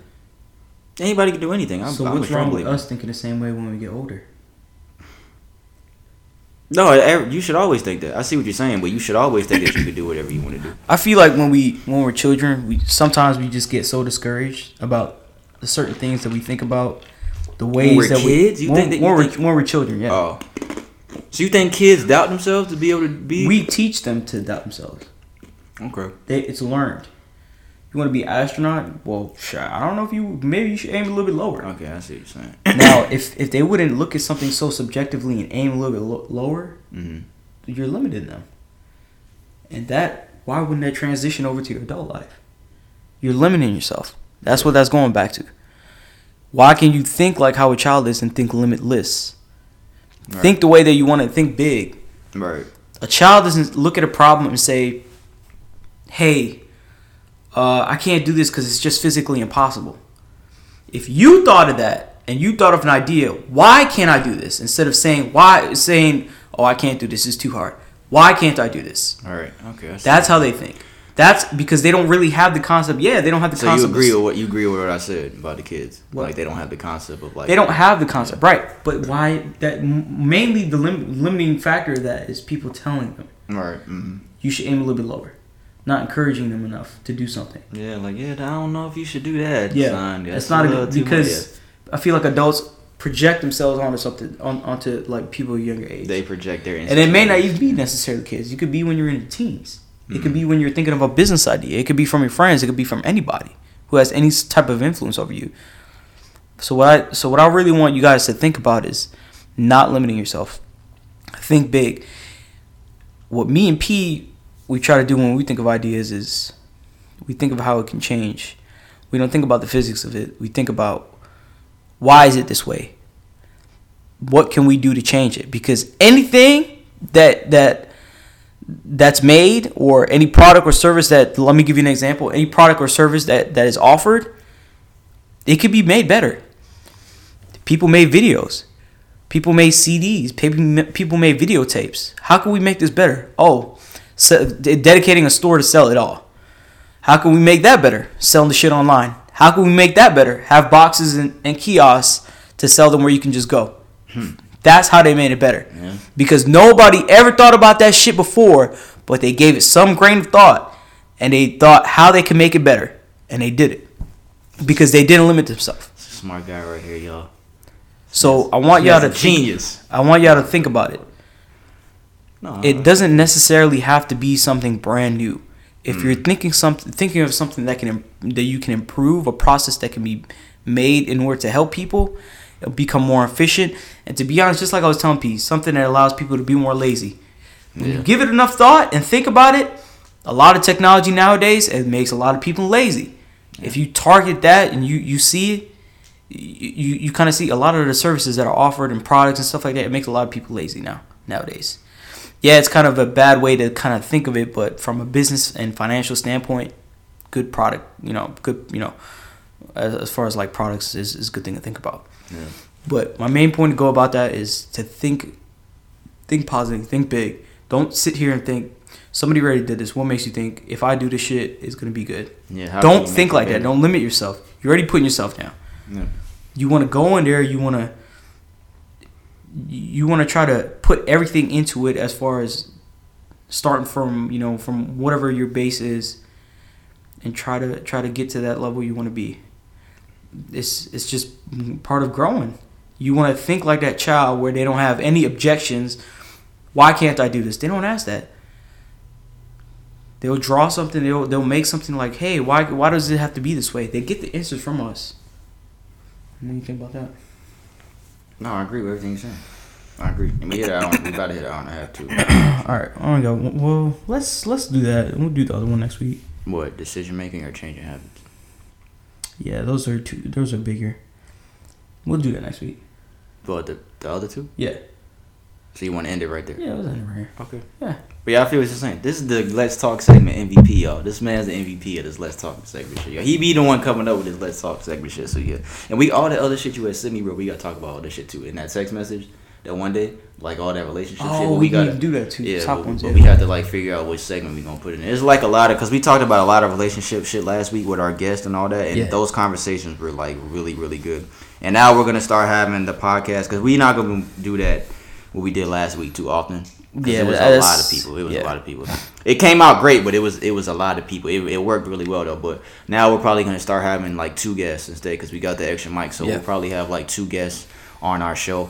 Anybody can do anything. So what's wrong with us thinking the same way when we get older? No, you should always think that. I see what you're saying, but you should always think that you can do whatever you want to do. I feel like when we're children, we sometimes just get so discouraged about the certain things that we think about, the ways when we're that kids? When we're children, yeah. Oh. So you think kids doubt themselves to be able to be? We teach them to doubt themselves. Okay. It's learned. You want to be an astronaut? Well, sure. I don't know if maybe you should aim a little bit lower. Okay, I see what you're saying. Now, if they wouldn't look at something so subjectively and aim a little bit lower, mm-hmm. you're limiting them. And why wouldn't that transition over to your adult life? You're limiting yourself. That's what that's going back to. Why can you think like how a child is and think limitless? Right. Think the way that you want to think big. Right. A child doesn't look at a problem and say, hey, I can't do this because it's just physically impossible. If you thought of that and you thought of an idea, why can't I do this? Instead of saying, oh, I can't do this. It's too hard. Why can't I do this? All right. Okay. That's how they think. That's because they don't really have the concept. Yeah, they don't have the concept. So you agree with what I said about the kids? What? Like they don't have the concept of like. They don't have the concept, yeah. Right? But why? That mainly the limiting factor of that is people telling them. Right. Mm-hmm. You should aim a little bit lower. Not encouraging them enough to do something. Yeah, I don't know if you should do that. Yeah, son. It's not a good because I feel like adults project themselves onto something onto like people younger age. They project their and it may not even be necessarily kids. You could be when you're in the teens. Mm-hmm. It could be when you're thinking of a business idea. It could be from your friends. It could be from anybody who has any type of influence over you. So what I really want you guys to think about is not limiting yourself. Think big. What me and P. we try to do when we think of ideas is we think of how it can change. We don't think about the physics of it. We think about why is it this way? What can we do to change it? Because anything that's made or any product or service that, let me give you an example, any product or service that is offered, it could be made better. People made videos. People made CDs. People made videotapes. How can we make this better? Oh, so dedicating a store to sell it all. How can we make that better? Selling the shit online. How can we make that better? Have boxes and kiosks to sell them where you can just go. That's how they made it better. Yeah. Because nobody ever thought about that shit before, but they gave it some grain of thought, and they thought how they can make it better, and they did it because they didn't limit themselves. Smart guy right here, y'all. So I want y'all to genius. I want y'all to think about it. No, it doesn't necessarily have to be something brand new. If you're thinking of something that you can improve, a process that can be made in order to help people, it'll become more efficient. And to be honest, just like I was telling P, something that allows people to be more lazy. When you give it enough thought and think about it, a lot of technology nowadays, it makes a lot of people lazy. Yeah. If you target that and you see it, you kind of see a lot of the services that are offered and products and stuff like that, it makes a lot of people lazy nowadays. Yeah, it's kind of a bad way to kind of think of it, but from a business and financial standpoint, good product, as far as like products is a good thing to think about. Yeah. But my main point to go about that is to think positive, think big. Don't sit here and think, somebody already did this. What makes you think if I do this shit, it's going to be good? Yeah. Don't think like that. Don't limit yourself. You're already putting yourself down. Yeah. You want to go in there. You want to try to put everything into it as far as starting from whatever your base is and try to get to that level you want to be. It's just part of growing. You want to think like that child where they don't have any objections. Why can't I do this? They don't ask that. They'll draw something. They'll make something like, hey, why does it have to be this way? They get the answers from us. What do you think about that? No, I agree with everything you're saying. I agree. Let me hit that on. We about to hit that on. I have to. All right. Oh my God. Well, let's do that. We'll do the other one next week. What, decision making or changing habits? Yeah, those are two. Those are bigger. We'll do that next week. What, the other two? Yeah. So you want to end it right there? Yeah, let's end it right here. Okay. Yeah. But y'all feel what you're saying. This is the Let's Talk segment MVP, y'all. This man's the MVP of this Let's Talk segment shit, y'all. He be the one coming up with this Let's Talk segment shit, so yeah. And we all that other shit you had sent me, bro, we got to talk about all this shit, too. In that text message, that one day, like all that relationship shit. Oh, we got to do that, too. Yeah, but we have to, like, figure out which segment we going to put in. It's like a lot of, because we talked about a lot of relationship shit last week with our guest and all that, and those conversations were, like, really, really good. And now we're going to start having the podcast, because we're not going to do that, what we did last week, too often. Yeah, it was a lot of people. It was a lot of people. It came out great, but it was a lot of people. It worked really well, though. But now we're probably going to start having, like, two guests instead because we got the extra mic. So we'll probably have, like, two guests on our show.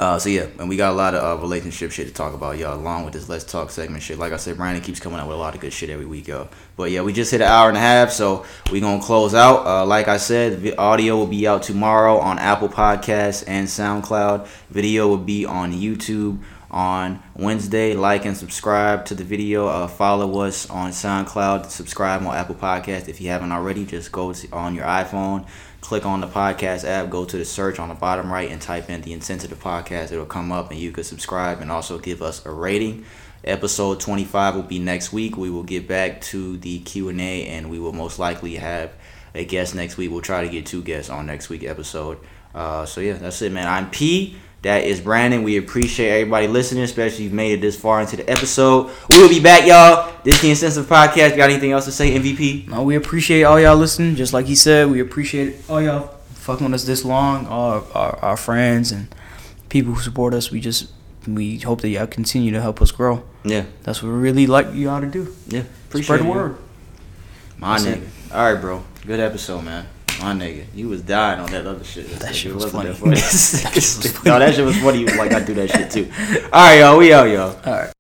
So, yeah, and we got a lot of relationship shit to talk about, y'all, along with this Let's Talk segment shit. Like I said, Brandon keeps coming out with a lot of good shit every week, y'all. But, yeah, we just hit an hour and a half, so we're going to close out. Like I said, the audio will be out tomorrow on Apple Podcasts and SoundCloud. Video will be on YouTube on Wednesday. Like and subscribe to the video. Follow us on SoundCloud. Subscribe on Apple Podcasts. If you haven't already, just go on your iPhone. Click on the podcast app, go to the search on the bottom right, and type in the Insensitive Podcast. It'll come up, and you can subscribe and also give us a rating. Episode 25 will be next week. We will get back to the Q&A, and we will most likely have a guest next week. We'll try to get two guests on next week's episode. So, yeah, that's it, man. I'm P. That is Brandon. We appreciate everybody listening, especially if you've made it this far into the episode. We will be back, y'all. This is the Insensitive Podcast. Got anything else to say, MVP? No, we appreciate all y'all listening. Just like he said, we appreciate all y'all fucking with us this long. All our friends and people who support us. We hope that y'all continue to help us grow. Yeah, that's what we really like y'all to do. Yeah, appreciate it. Spread the word. My nigga. All right, bro. Good episode, man. My nigga, you was dying on that other shit. That shit was funny. That shit was funny. No, that shit was funny. You was like, I do that shit too. All right, y'all. We out, y'all. All right.